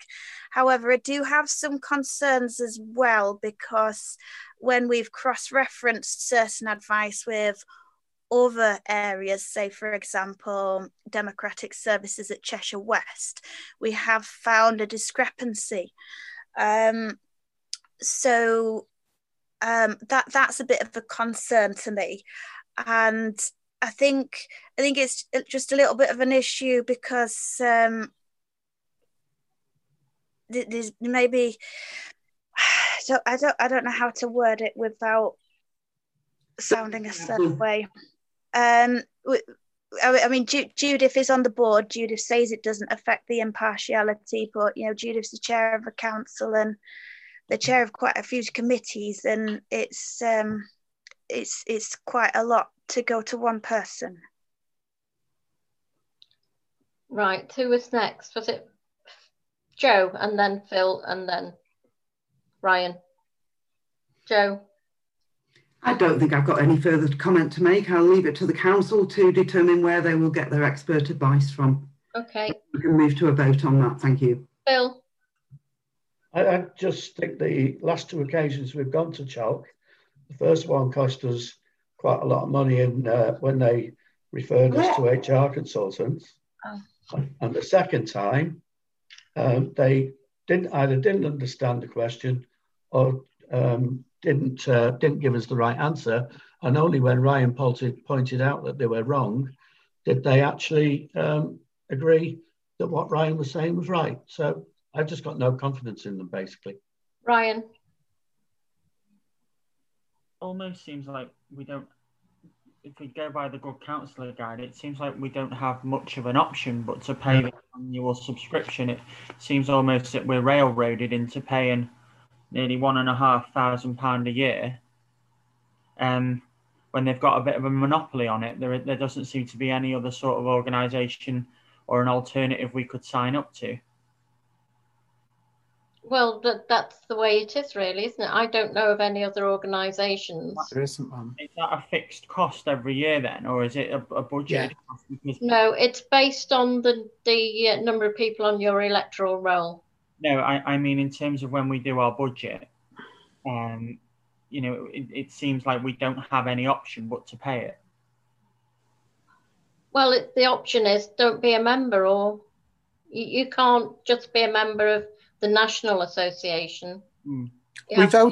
However, I do have some concerns as well, because when we've cross-referenced certain advice with other areas, say for example democratic services at Cheshire West, we have found a discrepancy. That's a bit of a concern to me, and I think it's just a little bit of an issue because there's maybe, so I don't know how to word it without sounding a certain way. I mean, Judith is on the board. Judith says it doesn't affect the impartiality, but you know, Judith's the chair of a council and the chair of quite a few committees, and it's quite a lot to go to one person. Right, who was next? Was it Joe and then Phil and then Ryan? Joe? I don't think I've got any further comment to make. I'll leave it to the council to determine where they will get their expert advice from. Okay. We can move to a vote on that. Thank you. Phil? I just think the last two occasions we've gone to Chalk, the first one cost us quite a lot of money in, when they referred us to HR consultants. Oh. And the second time, they either didn't understand the question or didn't give us the right answer, and only when Ryan pointed out that they were wrong did they actually agree that what Ryan was saying was right. So I've just got no confidence in them, basically. Ryan? Almost seems like we don't, if we go by the Good Councillor Guide, it seems like we don't have much of an option but to pay the annual subscription. It seems almost that we're railroaded into paying nearly £1,500 a year, when they've got a bit of a monopoly on it. There doesn't seem to be any other sort of organisation or an alternative we could sign up to. Well, that's the way it is, really, isn't it? I don't know of any other organisations. There isn't one. Is that a fixed cost every year then, or is it a budget? Yeah. Cost? No, it's based on the number of people on your electoral roll. No, I mean in terms of when we do our budget, you know, it seems like we don't have any option but to pay it. Well, the option is don't be a member, or you can't just be a member of the National Association. Mm. Yeah.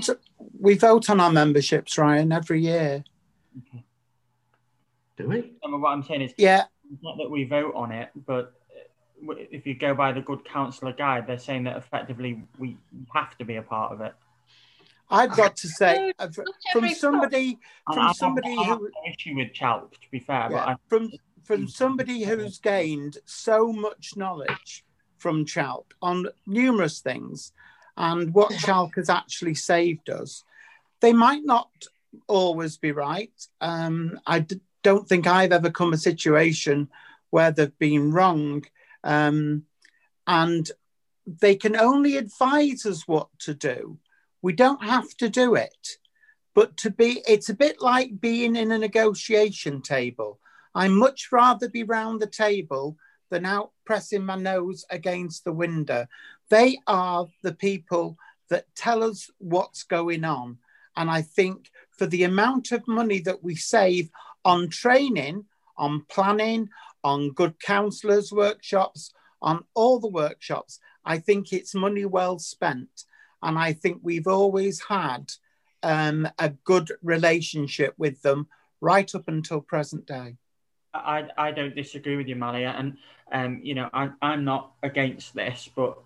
We vote on our memberships, Ryan, every year. Okay. Do we? What I'm saying is, yeah, it's not that we vote on it, but if you go by the Good Councillor Guide, they're saying that effectively we have to be a part of it. I've got to say, from somebody who's gained so much knowledge from Chalk on numerous things, and what Chalk has actually saved us. They might not always be right. I don't think I've ever come a situation where they've been wrong. And they can only advise us what to do. We don't have to do it, but it's a bit like being in a negotiation table. I'd much rather be round the table than out pressing my nose against the window. They are the people that tell us what's going on. And I think for the amount of money that we save on training, on planning, on good counsellors' workshops, on all the workshops, I think it's money well spent. And I think we've always had a good relationship with them right up until present day. I don't disagree with you, Malia, and you know, I'm not against this, but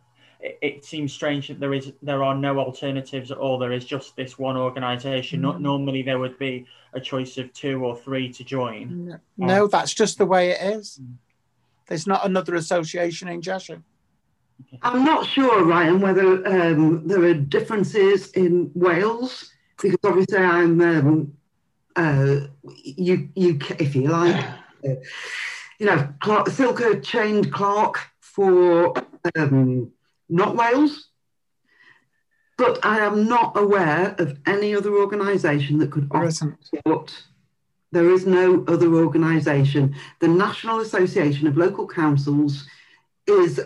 it seems strange that there are no alternatives at all. There is just this one organisation. Not normally there would be a choice of two or three to join. No, that's just the way it is. There's not another association in Cheshire. I'm not sure, Ryan, whether there are differences in Wales, because obviously I'm UK, if you like. You know, Silka chained Clark for not Wales, but I am not aware of any other organisation that could offer support. There is no other organisation. The National Association of Local Councils is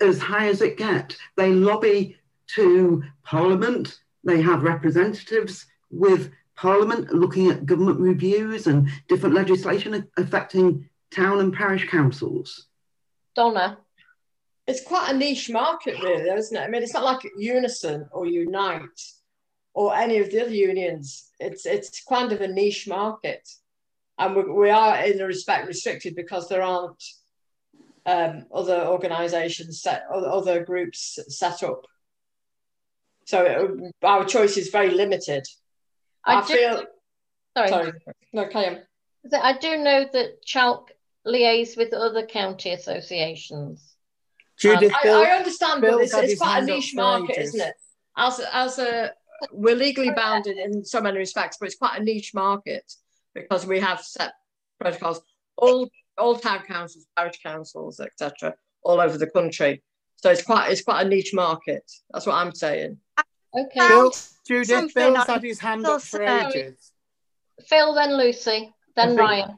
as high as it gets. They lobby to Parliament. They have representatives with Parliament looking at government reviews and different legislation affecting town and parish councils. Donna? It's quite a niche market, really, isn't it? I mean, it's not like Unison or Unite or any of the other unions. It's kind of a niche market. And we are, in a respect, restricted because there aren't other organisations, other groups set up. So it, our choice is very limited. Sorry. No, carry on. I do know that Chalk liaises with other county associations. Judith, I understand, but it's quite a niche market, isn't it? As we're legally bounded in so many respects, but it's quite a niche market because we have set protocols. All town councils, parish councils, etc., all over the country. So it's quite a niche market. That's what I'm saying. Okay. Judith, Phil's had his hand up for ages. Phil, then Lucy, then Ryan.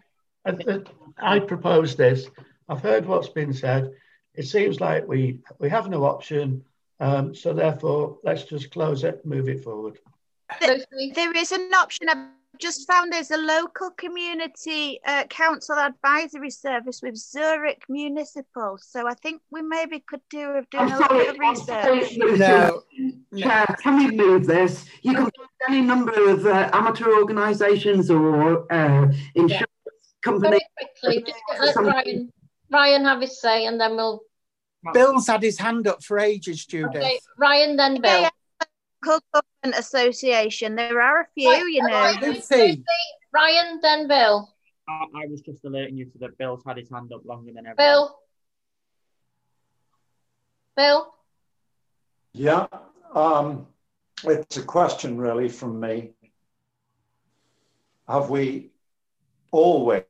I propose this. I've heard what's been said. It seems like we have no option, so therefore let's just close it, move it forward. There is an option. I've just found there's a local community council advisory service with Zurich Municipal, so I think we maybe could do a little research. No. Can we move this? You can find any number of amateur organisations or insurance companies. Very quickly, just let Ryan have his say, and then we'll... Bill's had his hand up for ages, Judith. Okay, Ryan, then Bill. Local Government Association. There are a few, Lucy. Ryan, then Bill. I was just alerting you to that Bill's had his hand up longer than everyone. Bill? Yeah, it's a question really from me. Have we always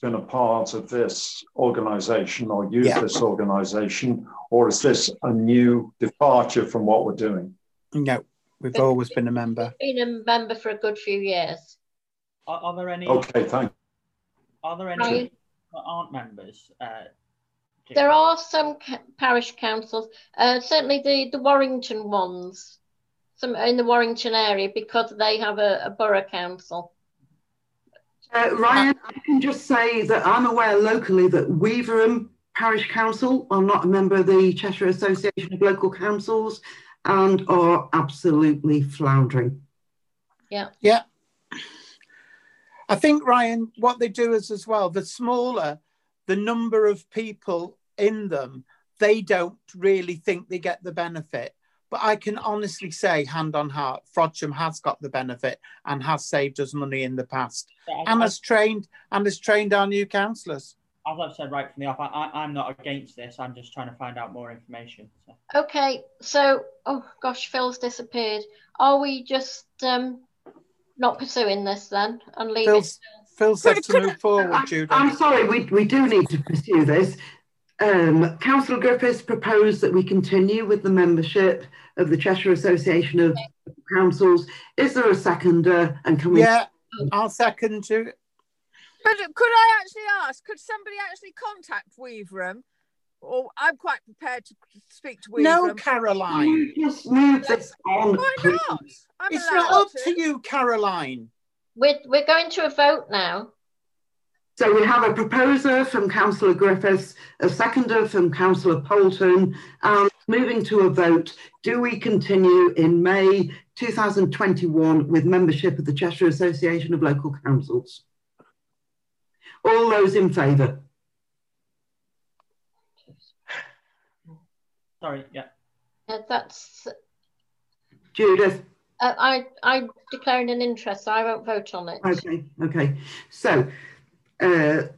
been a part of this organisation or used this organisation, or is this a new departure from what we're doing? No, we've always been a member. Been a member for a good few years. Are there any? Okay, thank you. Are there any that aren't members? There are some parish councils, certainly the Warrington ones, some in the Warrington area because they have a borough council. Ryan, I can just say that I'm aware locally that Weaverham Parish Council are not a member of the Cheshire Association of Local Councils and are absolutely floundering. Yeah. Yeah. I think, Ryan, what they do is as well, the smaller the number of people in them, they don't really think they get the benefit. But I can honestly say, hand on heart, Frodsham has got the benefit and has saved us money in the past, and has trained our new councillors. As I've said right from the off, I'm not against this. I'm just trying to find out more information. So. Okay, so oh gosh, Phil's disappeared. Are we just not pursuing this then and leave it? Phil said to move forward, Judith. I'm sorry, we do need to pursue this. Councillor Griffiths proposed that we continue with the membership of the Cheshire Association of Councils. Is there a seconder? And can we? Yeah, I'll second to. But could I actually ask? Could somebody actually contact Weaverham? Or I'm quite prepared to speak to Weaverham. No, Caroline. Just move this on. Why not? It's not up to you, Caroline. We're going to a vote now. So we have a proposer from Councillor Griffiths, a seconder from Councillor Poulton, and moving to a vote, do we continue in May 2021 with membership of the Cheshire Association of Local Councils? All those in favour? Sorry, yeah. That's... Judith? I'm declaring an interest, so I won't vote on it. Okay. So... hands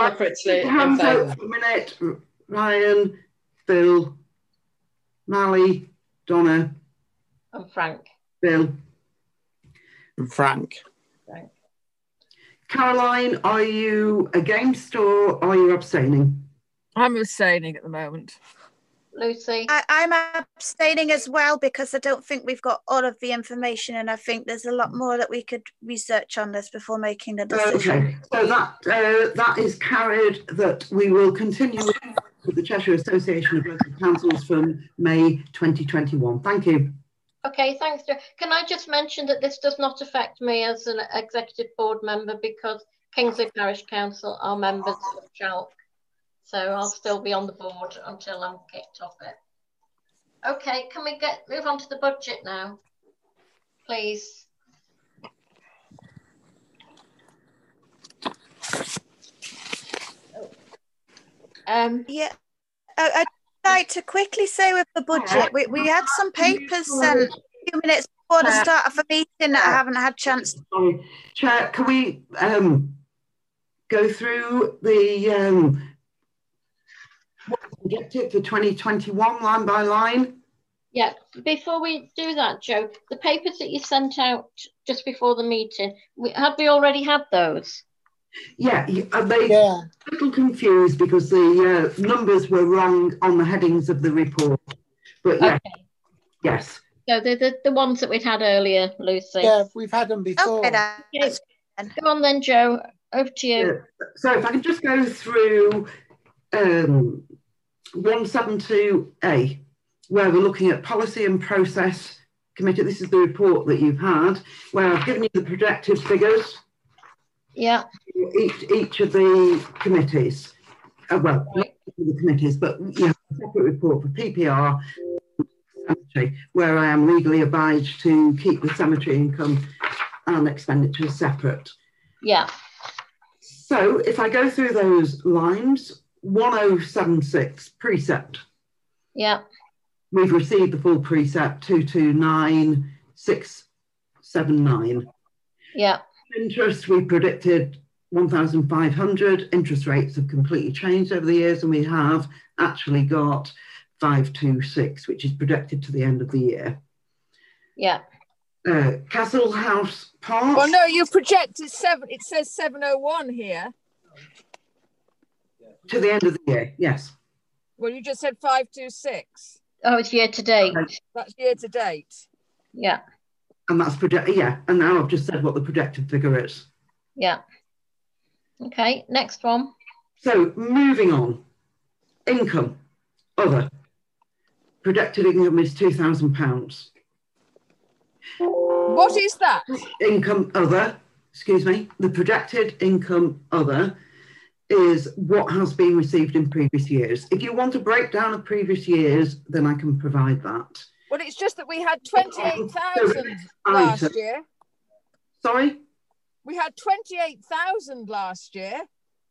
up for a minute. Ryan, Bill, Mally, Donna, and Frank. Bill, and Frank. Caroline, are you against or are you abstaining? I'm abstaining at the moment. Lucy? I'm abstaining as well because I don't think we've got all of the information, and I think there's a lot more that we could research on this before making a decision. Okay, so that is carried, that we will continue with the Cheshire Association of Local Councils from May 2021. Thank you. Okay, thanks. Can I just mention that this does not affect me as an executive board member because Kingsley Parish Council are members of CHALC. So I'll still be on the board until I'm kicked off it. Okay, can we move on to the budget now, please? I'd like to quickly say with the budget, we had some papers sent a few minutes before the start of a meeting that I haven't had a chance to... Chair, can we go through the objective for 2021 line by line? Yeah, before we do that, Joe, the papers that you sent out just before the meeting, had we already had those? Yeah, they a little confused because the numbers were wrong on the headings of the report. But yeah, okay. Yes. So they're the ones that we'd had earlier, Lucy. Yeah, we've had them before. Okay, okay. Go on then, Joe, over to you. Yeah. So if I can just go through 172A, where we're looking at policy and process committee. This is the report that you've had, where I've given you the projected figures. Yeah. Each of the committees, well, not the committees, but you have a separate report for PPR cemetery, where I am legally obliged to keep the cemetery income and expenditure separate. Yeah. So if I go through those lines, 1076 precept. Yeah. We've received the full precept 229679. Yeah. Interest, we predicted 1,500. Interest rates have completely changed over the years, and we have actually got 526, which is projected to the end of the year. Yeah. Castle House Park. Well, no, you projected seven. It says 701 here. To the end of the year, yes. Well, you just said 526. Oh, it's year to date. That's year to date. Yeah. And that's projected, yeah. And now I've just said what the projected figure is. Yeah. Okay, next one. So moving on, income, other. Projected income is £2,000. What is that? Income other, excuse me. The projected income other is what has been received in previous years. If you want a breakdown of previous years, then I can provide that. Well, it's just that we had 28,000 last year. Sorry? We had 28,000 last year.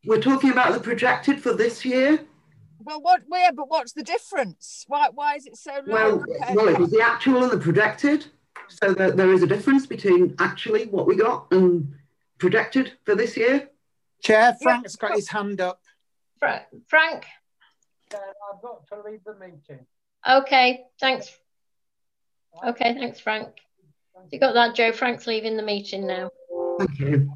We're talking about the projected for this year? Well, but what's the difference? Why is it so low? Well, it was the actual and the projected. So there is a difference between actually what we got and projected for this year. Chair, Frank's got his hand up. Frank? I've got to leave the meeting. Okay, thanks. Okay, thanks, Frank. You got that, Joe? Frank's leaving the meeting now. Thank you.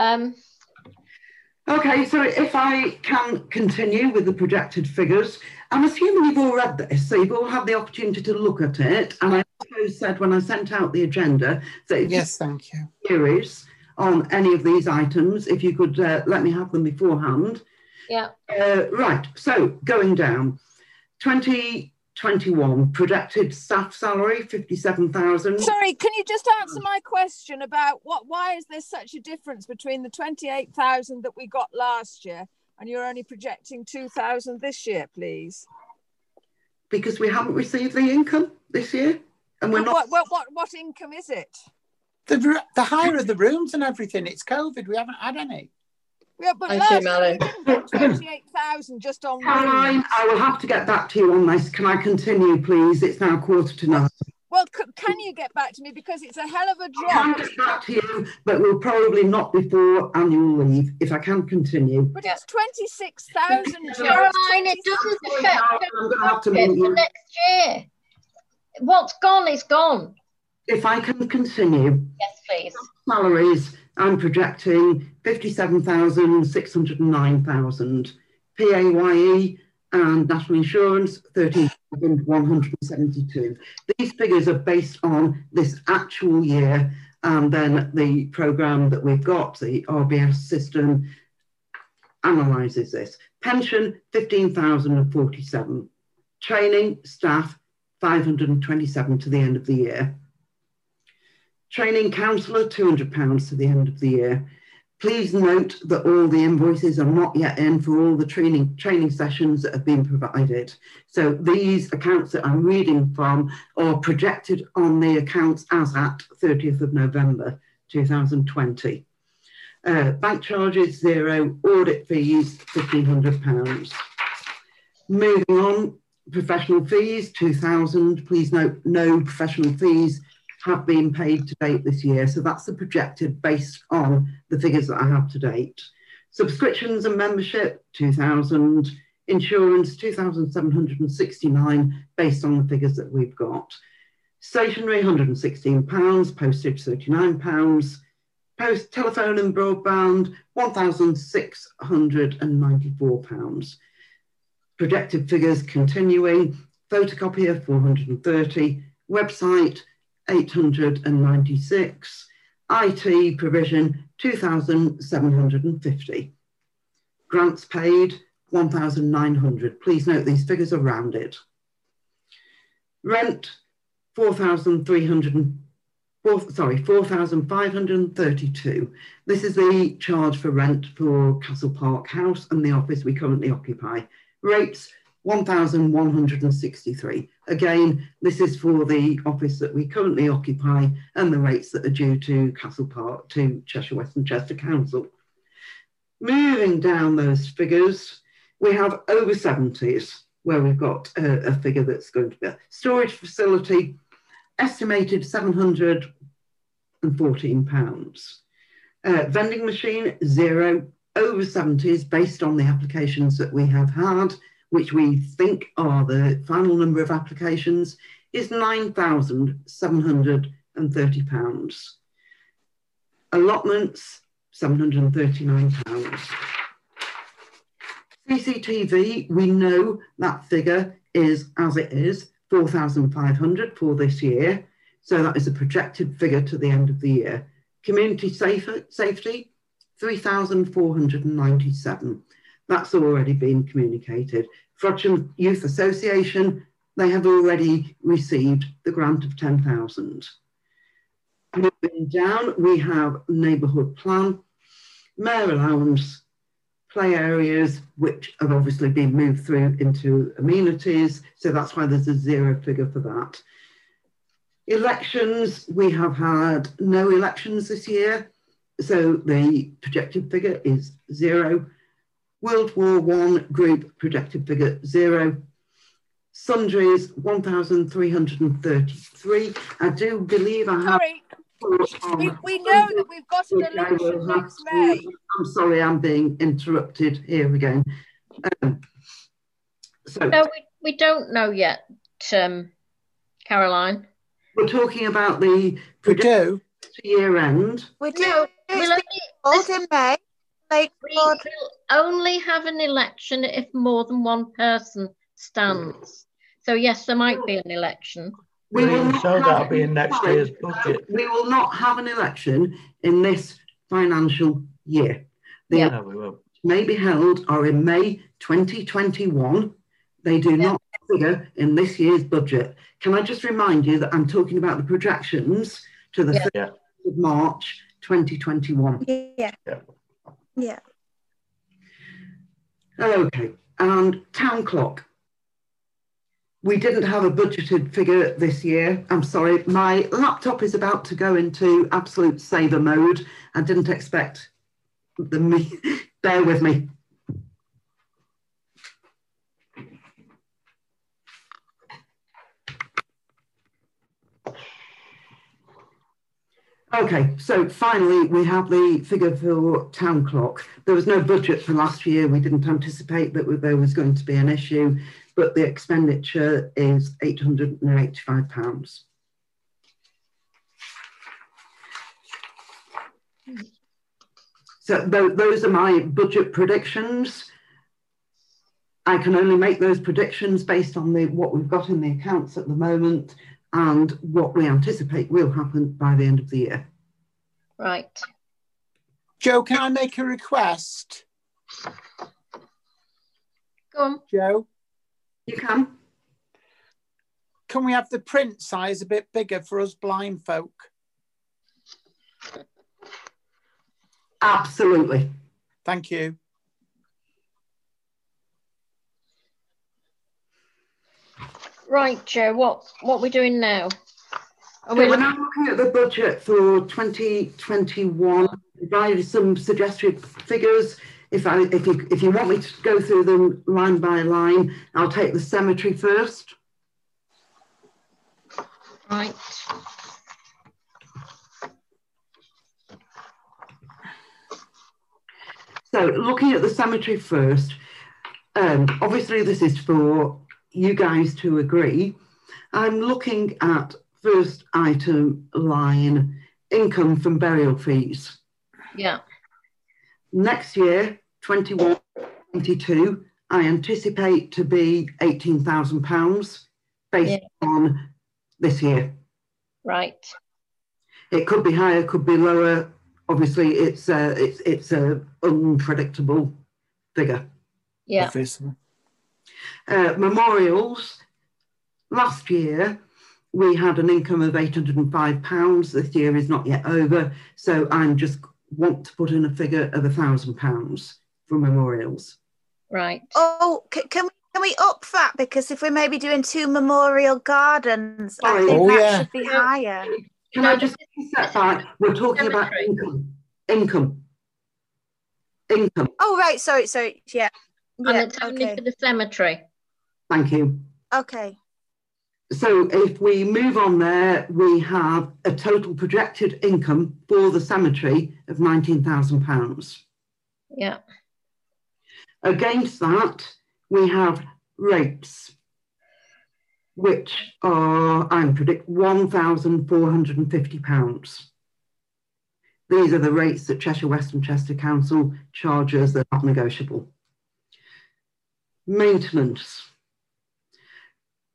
Okay, so if I can continue with the projected figures, I'm assuming you've all read this, so you've all had the opportunity to look at it. And I also said when I sent out the agenda that it's yes, thank you. Series on any of these items, if you could let me have them beforehand. Yeah. Right, so going down, 2021 projected staff salary 57,000. Sorry, can you just answer my question about why is there such a difference between the 28,000 that we got last year and you're only projecting 2,000 this year, please? Because we haven't received the income this year, and we're not. What income is it? The hire of the rooms and everything. It's COVID. We haven't had any. Yeah, but last 28,000 just on. Caroline, I will have to get back to you on this. Can I continue, please? It's now 8:45. Well, can you get back to me, because it's a hell of a job. I can get back to you, but we'll probably not before annual leave. If I can continue. But it's 26,000. Caroline, it doesn't affect. I'm going to have to meet you next year. What's gone is gone. If I can continue. Yes, please. Salaries. I'm projecting 57,609,000, PAYE and National Insurance 13,172. These figures are based on this actual year, and then the programme that we've got, the RBS system, analyses this. Pension 15,047. Training staff 527 to the end of the year. Training counsellor, £200 to the end of the year. Please note that all the invoices are not yet in for all the training sessions that have been provided. So these accounts that I'm reading from are projected on the accounts as at 30th of November 2020. Bank charges, zero. Audit fees, £1,500. Moving on, professional fees, 2,000. Please note, no professional fees have been paid to date this year. So that's the projected based on the figures that I have to date. Subscriptions and membership, 2,000. Insurance, 2,769, based on the figures that we've got. Stationery, £116, postage, £39, post, telephone and broadband, £1,694. Projected figures continuing, photocopier, 430, website, 896, IT provision, 2,750. Grants paid, 1,900. Please note these figures are rounded. Rent, 4,532. This is the charge for rent for Castle Park House and the office we currently occupy. Rates, 1,163. Again, this is for the office that we currently occupy and the rates that are due to Castle Park, to Cheshire West and Chester Council. Moving down those figures, we have over 70s, where we've got a figure that's going to be a storage facility, estimated £714. Vending machine, zero. Over 70s, based on the applications that we have had, which we think are the final number of applications, is £9,730. Allotments, £739. CCTV, we know that figure is as it is, 4,500 for this year. So that is a projected figure to the end of the year. Community safety, 3,497. That's already been communicated. Frodsham Youth Association, they have already received the grant of 10,000. Moving down, we have neighbourhood plan, mayor allowance, play areas, which have obviously been moved through into amenities. So that's why there's a zero figure for that. Elections, we have had no elections this year. So the projected figure is zero. World War I group projected figure zero. Sundries, 1,333. I do believe I have... We know that we've got an election next May. I'm sorry, I'm being interrupted here again. No, we don't know yet, Caroline. We're talking about the projected year end. We do. We'll only have an election if more than one person stands. So yes, there might be an election. We will not that'll be in next year's budget. We will not have an election in this financial year. The elections may be held are in May 2021. They do not figure in this year's budget. Can I just remind you that I'm talking about the projections to the 3rd of March 2021? Yeah. Okay, and town clock. We didn't have a budgeted figure this year. I'm sorry, my laptop is about to go into absolute saver mode. I didn't expect bear with me. Okay, so finally we have the figure for town clock. There was no budget for last year. We didn't anticipate that there was going to be an issue, but the expenditure is £885. So those are my budget predictions. I can only make those predictions based on what we've got in the accounts at the moment and what we anticipate will happen by the end of the year. Right. Jo, can I make a request? Go on. Jo? You can. Can we have the print size a bit bigger for us blind folk? Absolutely. Thank you. Right, Jo, what are we doing now? We're now looking at the budget for 2021. Provided some suggested figures. if you want me to go through them line by line, I'll take the cemetery first. Right. So looking at the cemetery first, obviously this is for you guys to agree. I'm looking at first item line, income from burial fees. Yeah. Next year, 21-22, I anticipate to be £18,000 based on this year. Right. It could be higher, could be lower. Obviously, it's a unpredictable figure. Yeah. Memorials. Last year, we had an income of £805. This year is not yet over, so I'm just want to put in a figure of £1,000 for memorials. Right. Oh, can we up that? Because if we're maybe doing two memorial gardens, I think that should be higher. Can I just set back? We're talking about income. Oh, right. Sorry. Yeah. And it's only for the cemetery. Thank you. Okay. So if we move on there, we have a total projected income for the cemetery of £19,000. Yeah. Against that, we have rates, which are, I predict, £1,450. These are the rates that Cheshire West and Chester Council charges. They're not negotiable. Maintenance.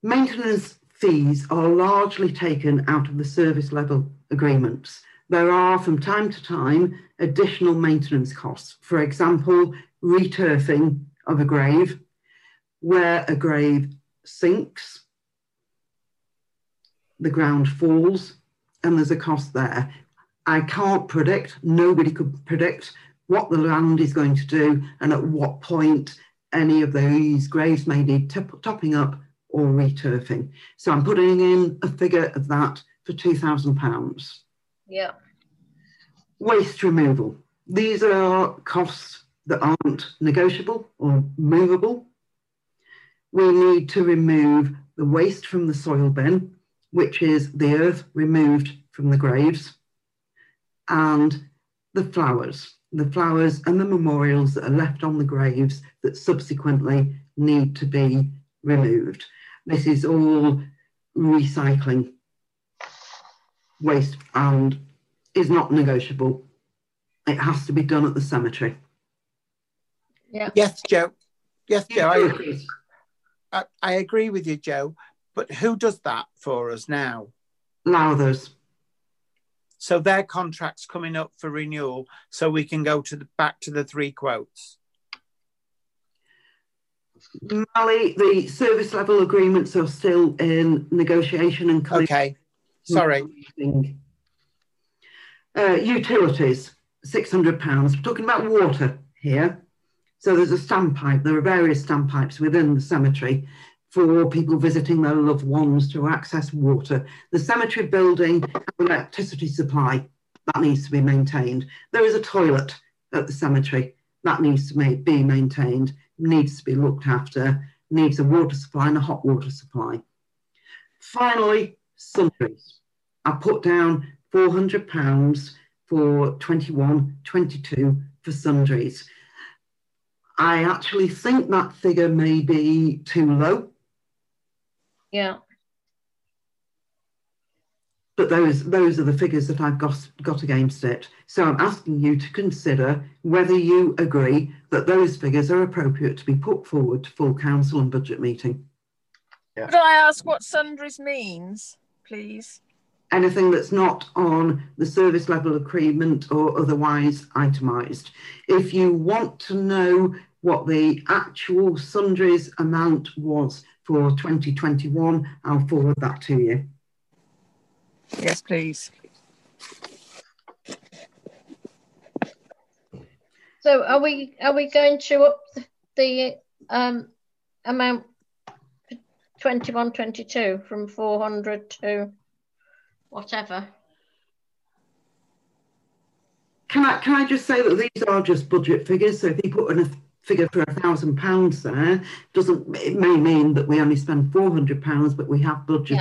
Maintenance fees are largely taken out of the service level agreements. There are from time to time additional maintenance costs, for example, returfing of a grave, where a grave sinks, the ground falls, and there's a cost there. I can't predict, nobody could predict what the land is going to do and at what point any of these graves may need topping up or returfing. So I'm putting in a figure of that for £2,000. Yeah. Waste removal. These are costs that aren't negotiable or movable. We need to remove the waste from the soil bin, which is the earth removed from the graves, and the flowers and the memorials that are left on the graves that subsequently need to be removed. This is all recycling waste and is not negotiable. It has to be done at the cemetery. Yeah. Yes, Joe. Yes, Joe. I agree with you, Joe. But who does that for us now? Lowthers. So their contract's coming up for renewal, so we can go to the back to the three quotes. Mally, the service level agreements are still in negotiation and okay. Sorry. Utilities, £600. We're talking about water here. So there's a standpipe. There are various standpipes within the cemetery for people visiting their loved ones to access water. The cemetery building has an electricity supply that needs to be maintained. There is a toilet at the cemetery that needs to be maintained, needs to be looked after, needs a water supply and a hot water supply. Finally, sundries. I put down £400 for 21-22 for sundries. I actually think that figure may be too low. Yeah. But those are the figures that I've got against it. So I'm asking you to consider whether you agree that those figures are appropriate to be put forward to full council and budget meeting. Yeah. Could I ask what sundries means, please? Anything that's not on the service level agreement or otherwise itemised. If you want to know what the actual sundries amount was for 2021, I'll forward that to you. Yes, please. So are we going to up the amount 21-22 from 400 to whatever? Can I just say that these are just budget figures? So if you put in a figure for £1,000 there, it may mean that we only spend £400, but we have budget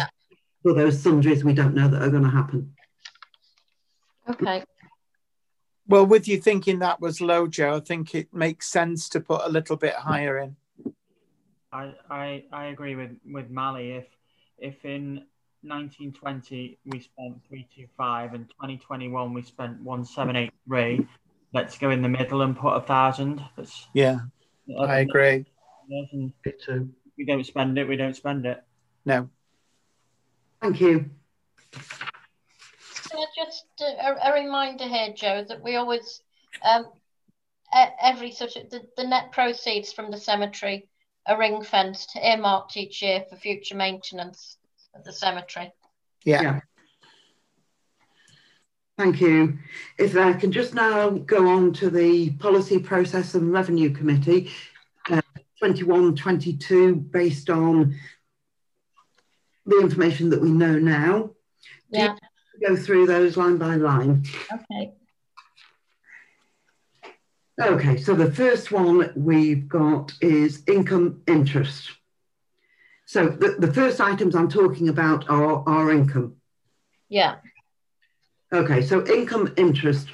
for those sundries we don't know that are going to happen. Okay. Well, with you thinking that was low, Joe, I think it makes sense to put a little bit higher in. I agree with Mally. If in 1920 we spent 325 and 2021 we spent 1783, let's go in the middle and put 1,000. Yeah, I agree. We don't spend it, we don't spend it. No. Thank you. Just a reminder here, Joe, that we always, every sort of, the net proceeds from the cemetery are ring fenced, earmarked each year for future maintenance of the cemetery. Yeah. Thank you. If I can just now go on to the Policy, Process and Revenue Committee, 21-22, based on the information that we know now. Yeah. Go through those line by line. Okay. Okay, so the first one we've got is income interest. So the first items I'm talking about are income. Yeah. Okay, so income interest.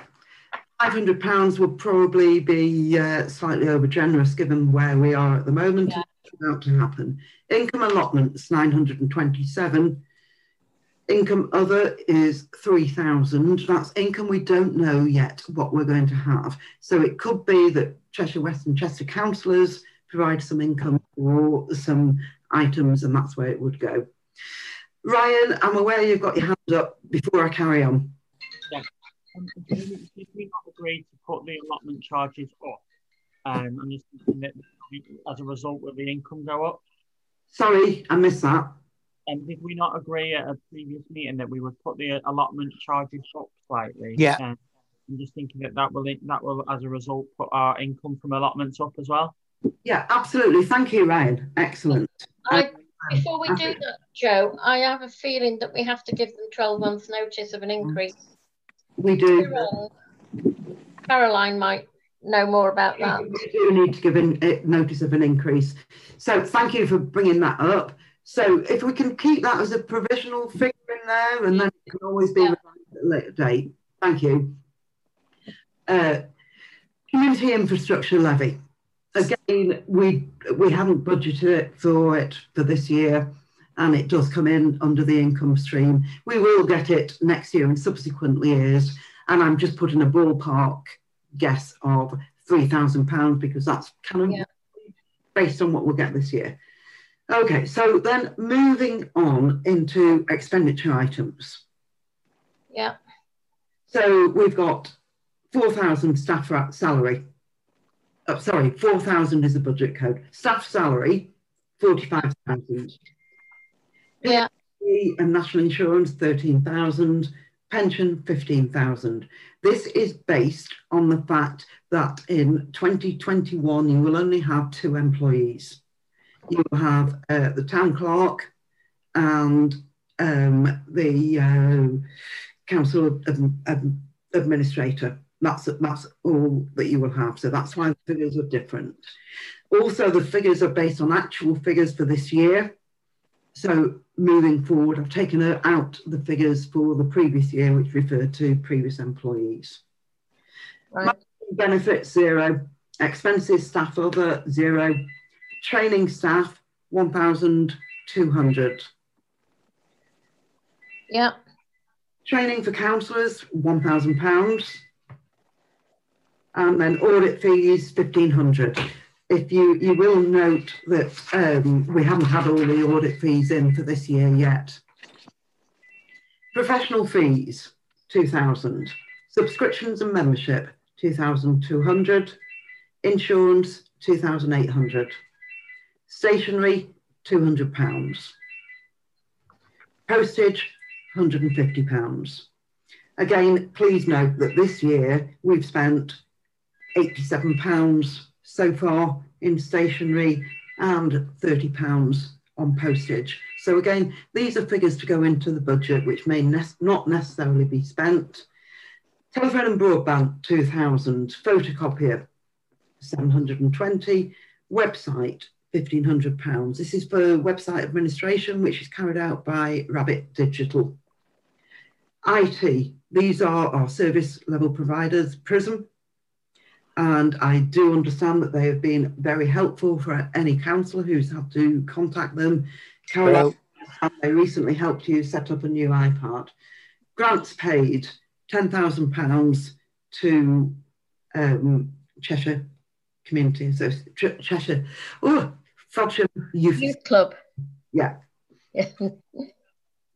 £500 would probably be slightly over generous given where we are at the moment. Yeah. It's about to happen. Income allotments, 927. Income other is 3,000. That's income we don't know yet what we're going to have. So it could be that Cheshire West and Chester councillors provide some income for some items, and that's where it would go. Ryan, I'm aware you've got your hand up before I carry on. Yeah. Did we not agree to put the allotment charges up? I'm just thinking that as a result, will the income go up? Sorry, I missed that. And did we not agree at a previous meeting that we would put the allotment charges up slightly? Yeah. I'm just thinking that will, as a result, put our income from allotments up as well. Yeah, absolutely. Thank you, Ryan. Excellent. Before we do that, Joe, I have a feeling that we have to give them 12 months' notice of an increase. We do. Caroline might know more about that. We do need to give notice of an increase. So thank you for bringing that up. So if we can keep that as a provisional figure in there, and then it can always be revised at a later date. Thank you. Community infrastructure levy. Again, we haven't budgeted for this year, and it does come in under the income stream. We will get it next year and subsequent years, and I'm just putting a ballpark guess of £3,000 because that's kind of based on what we'll get this year. Okay, so then moving on into expenditure items. Yeah. So we've got 4,000 staff salary. Oh, sorry, 4,000 is the budget code. Staff salary, 45,000. Yeah. PCSO and national insurance, 13,000. Pension, 15,000. This is based on the fact that in 2021, you will only have 2 employees. You have the town clerk and the council administrator. That's all that you will have. So that's why the figures are different. Also, the figures are based on actual figures for this year. So moving forward, I've taken out the figures for the previous year, which referred to previous employees. Right. Benefits, 0. Expenses, staff other, 0. Training staff, 1,200. Yeah. Training for councillors, £1,000. And then audit fees, 1,500. If you will note that we haven't had all the audit fees in for this year yet. Professional fees, 2,000. Subscriptions and membership, 2,200. Insurance, 2,800. Stationery, £200. Postage, £150. Again, please note that this year we've spent £87 so far in stationery and £30 on postage. So again, these are figures to go into the budget which may not necessarily be spent. Telephone and broadband 2,000, photocopier 720, website £1,500. This is for website administration, which is carried out by Rabbit Digital. IT, these are our service level providers, PRISM, and I do understand that they have been very helpful for any councillor who's had to contact them. Caroline, they recently helped you set up a new iPart. Grants paid £10,000 to Cheshire Community, so Cheshire, Frodsham Youth Club. Yeah.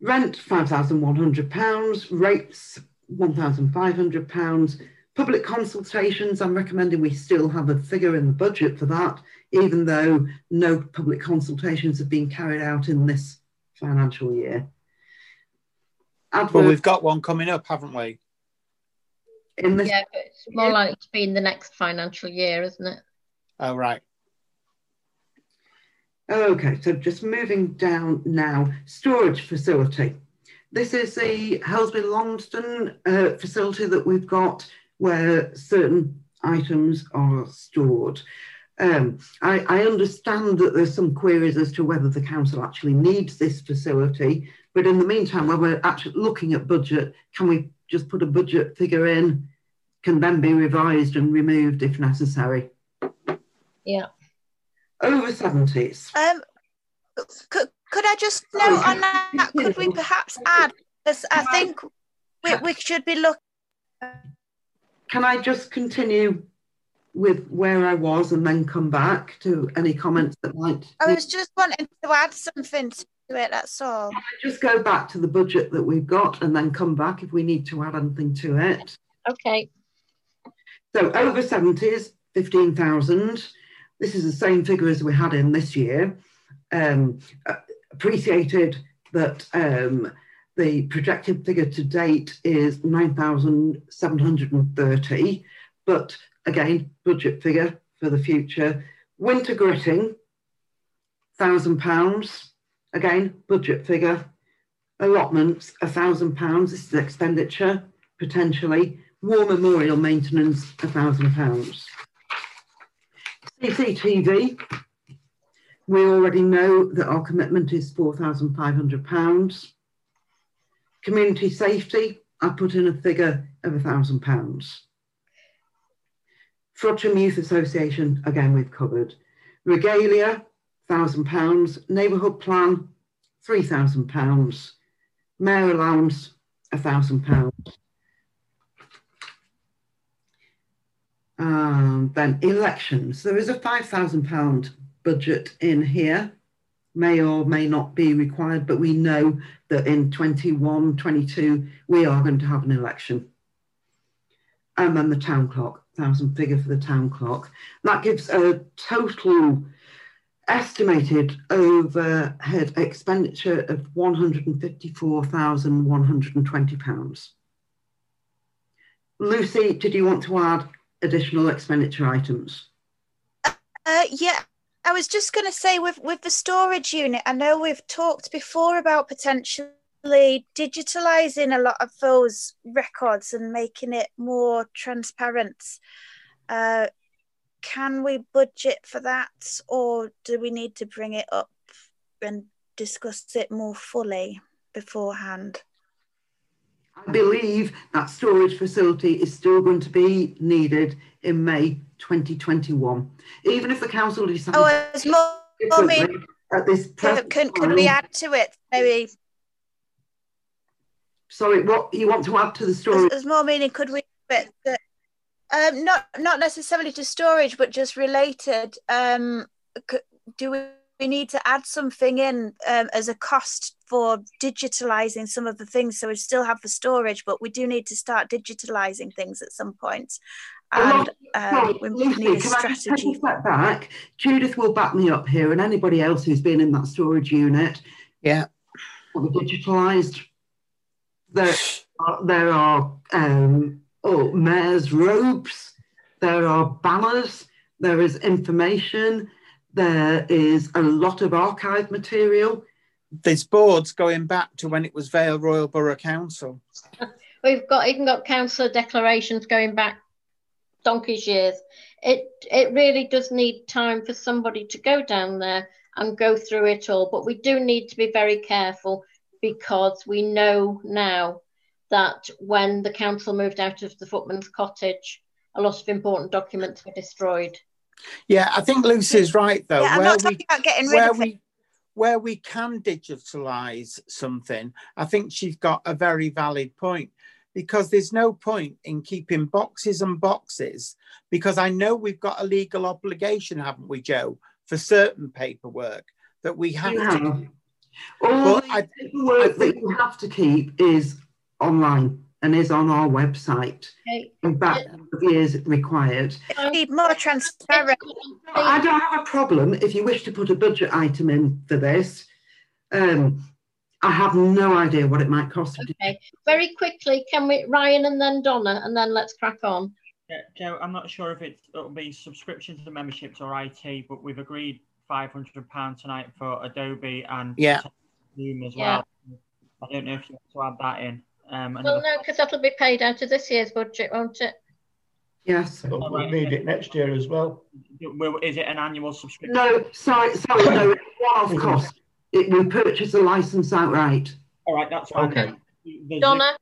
Rent £5,100, rates £1,500, public consultations. I'm recommending we still have a figure in the budget for that, even though no public consultations have been carried out in this financial year. Well, we've got one coming up, haven't we? In this, yeah, but it's more likely to be in the next financial year, isn't it? Oh, right. Okay, so just moving down now. Storage facility. This is the Helsby Longston facility that we've got where certain items are stored. I understand that there's some queries as to whether the council actually needs this facility, but in the meantime, when we're actually looking at budget, can we just put a budget figure in, can then be revised and removed if necessary? Yeah. Over 70s. Could I just know on that, could we perhaps add, because I think we should be looking... Can I just continue with where I was and then come back to any comments that might... I was just wanting to add something to it, that's all. Can I just go back to the budget that we've got and then come back if we need to add anything to it? Okay. So over 70s, 15,000. This is the same figure as we had in this year. Appreciated that the projected figure to date is 9,730, but again, budget figure for the future. Winter gritting, £1,000, again, budget figure. Allotments, £1,000, this is expenditure, potentially. War memorial maintenance, £1,000. CCTV, we already know that our commitment is £4,500. Community safety, I put in a figure of £1,000. Frodsham Youth Association, again, we've covered. Regalia, £1,000. Neighbourhood plan, £3,000. Mayor allowance, £1,000. Then elections. There is a £5,000 budget in here, may or may not be required, but we know that in 21, 22, we are going to have an election. And then the town clock, £1,000 figure for the town clock. That gives a total estimated overhead expenditure of £154,120. Lucy, did you want to add additional expenditure items? Yeah, I was just going to say with the storage unit, I know we've talked before about potentially digitalising a lot of those records and making it more transparent. Can we budget for that, or do we need to bring it up and discuss it more fully beforehand? I believe that storage facility is still going to be needed in May 2021. Even if the council decides at this present time, can we add to it maybe? Sorry, what you want to add to the storage? There's more meaning, could we add it? Not necessarily to storage, but just related. Do we need to add something in as a cost for digitalizing some of the things? So we still have the storage, but we do need to start digitalizing things at some point. And we need a strategy. Back. Judith will back me up here, and anybody else who's been in that storage unit. Yeah. Digitalized. There are mayor's robes, there are banners, there is information, there is a lot of archive material. There's boards going back to when it was Vale Royal Borough Council. We've got even got councillor declarations going back donkey's years. It really does need time for somebody to go down there and go through it all. But we do need to be very careful, because we know now that when the council moved out of the footman's cottage, a lot of important documents were destroyed. Yeah, I think Lucy's right, though. Yeah, I'm not talking about getting rid of it. Where we can digitalise something, I think she's got a very valid point, because there's no point in keeping boxes and boxes, because I know we've got a legal obligation, haven't we, Joe, for certain paperwork that we have to keep. All the paperwork that you have to keep is online and is on our website. Okay. And that is required. I need more transparency. I don't have a problem if you wish to put a budget item in for this. I have no idea what it might cost. Okay, very quickly, can we, Ryan and then Donna, and then let's crack on. Yeah, Joe, I'm not sure if it'll be subscriptions and memberships or IT, but we've agreed £500 tonight for Adobe and Zoom as well. I don't know if you want to add that in. Well, no, because that'll be paid out of this year's budget, won't it? Yes. But we'll need it next year as well. Is it an annual subscription? No, sorry, no, it's one-off cost. We purchase a license outright. All right, that's fine. Okay. Donna?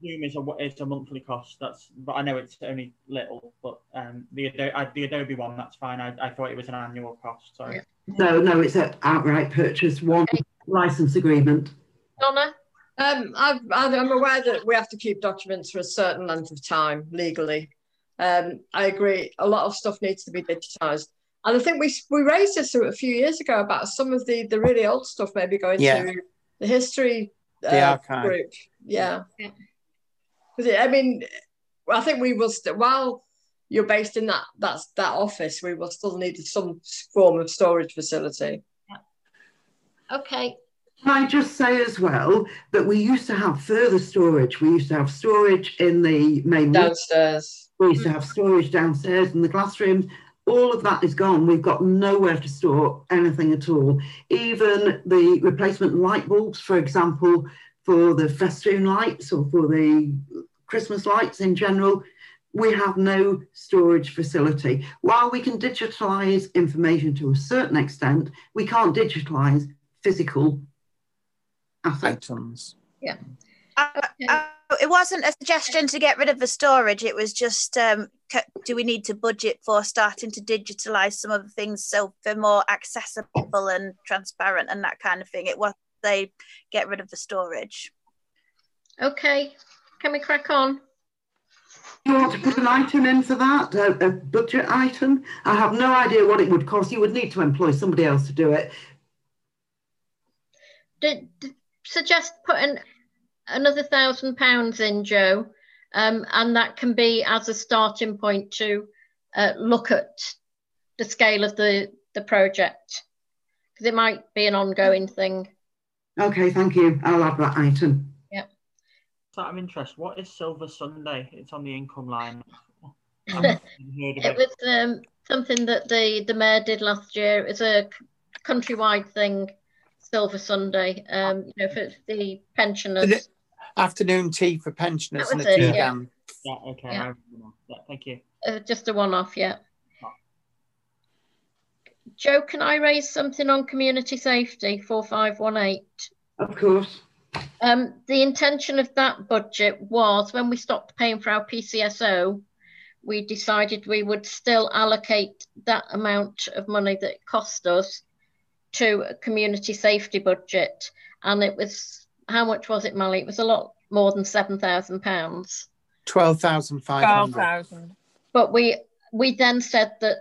Zoom is a monthly cost, but I know it's only little, but the Adobe one, that's fine. I thought it was an annual cost, sorry. No, it's an outright purchase, one license agreement. Donna? I'm aware that we have to keep documents for a certain length of time legally. I agree, a lot of stuff needs to be digitised. And I think we raised this a few years ago about some of the really old stuff maybe going to the history group. Yeah. Because I mean, I think we will while you're based in that office, we will still need some form of storage facility. Yeah. Okay. Can I just say as well that we used to have further storage. We used to have storage in the main downstairs. We used to have storage downstairs in the classrooms. All of that is gone. We've got nowhere to store anything at all. Even the replacement light bulbs, for example, for the festoon lights or for the Christmas lights in general, we have no storage facility. While we can digitalise information to a certain extent, we can't digitalise physical items. Yeah. It wasn't a suggestion to get rid of the storage. It was just, do we need to budget for starting to digitalise some of the things so they're more accessible and transparent and that kind of thing? It was they get rid of the storage. Okay, can we crack on? You want to put an item in for that, a budget item? I have no idea what it would cost. You would need to employ somebody else to do it. Suggest putting another £1,000 in, Joe, and that can be as a starting point to look at the scale of the project, because it might be an ongoing thing. Okay, thank you. I'll add that item. Yeah. So I'm interested. What is Silver Sunday? It's on the income line. It was something that the mayor did last year. It was a countrywide thing. Silver Sunday, you know, for the pensioners. Afternoon tea for pensioners and a tea jam. Yeah, okay. Yeah. Yeah, thank you. Just a one-off, yeah. Oh. Joe, can I raise something on community safety, 4518? Of course. The intention of that budget was, when we stopped paying for our PCSO, we decided we would still allocate that amount of money that it cost us to a community safety budget, and it was, how much was it, Molly? It was a lot more than £7,000. 12,500. 12,000. But we then said that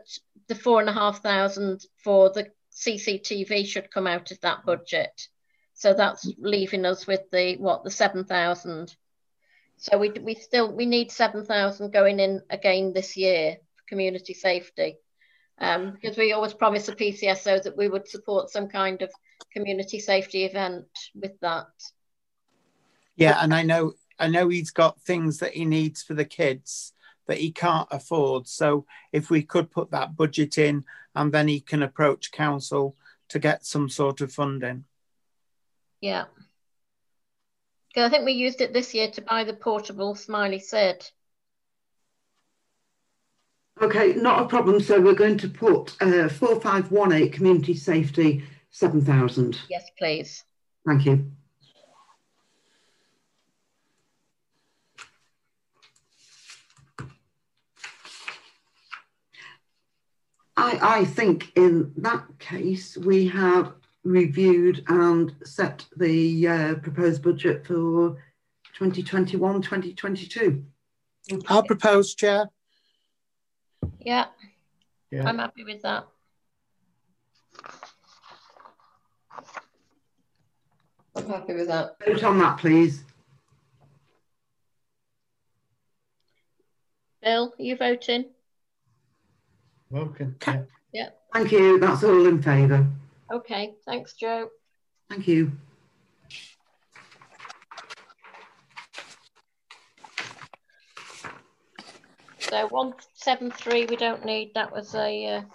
the 4,500 for the CCTV should come out of that budget, so that's leaving us with the 7,000. So we need 7,000 going in again this year for community safety. Because we always promised the PCSO that we would support some kind of community safety event with that. Yeah, and I know he's got things that he needs for the kids that he can't afford. So if we could put that budget in, and then he can approach council to get some sort of funding. Yeah. ago. I think we used it this year to buy the portable smiley Sid. Okay, not a problem. So we're going to put 4518 community safety 7,000. Yes, please. Thank you. I think in that case we have reviewed and set the proposed budget for 2021-2022. I'll propose, Chair. Yeah, I'm happy with that. I'm happy with that. Vote on that, please. Bill, are you voting? Welcome. Yeah. Thank you. That's all in favour. Okay. Thanks, Joe. Thank you. So 173, we don't need. That was a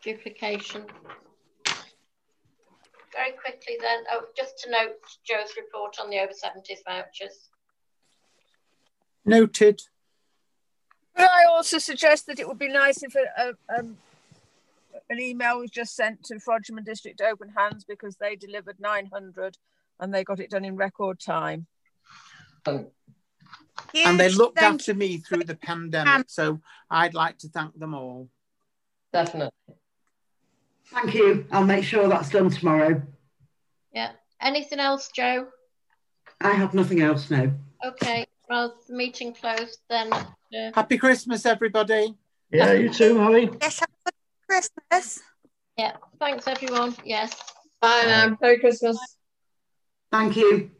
duplication. Very quickly then, oh, just to note Joe's report on the over 70s vouchers. Noted. But I also suggest that it would be nice if an email was just sent to Frodsham and District Open Hands, because they delivered 900 and they got it done in record time. And they looked after me through the pandemic, so I'd like to thank them all. Definitely. Thank you. I'll make sure that's done tomorrow. Yeah. Anything else, Joe? I have nothing else, no. Okay. Well, the meeting closed then. Happy Christmas, everybody. Yeah, you too, Molly. Yes, have a good Christmas. Yeah, thanks, everyone. Yes. Bye now. Merry Christmas. Bye. Thank you.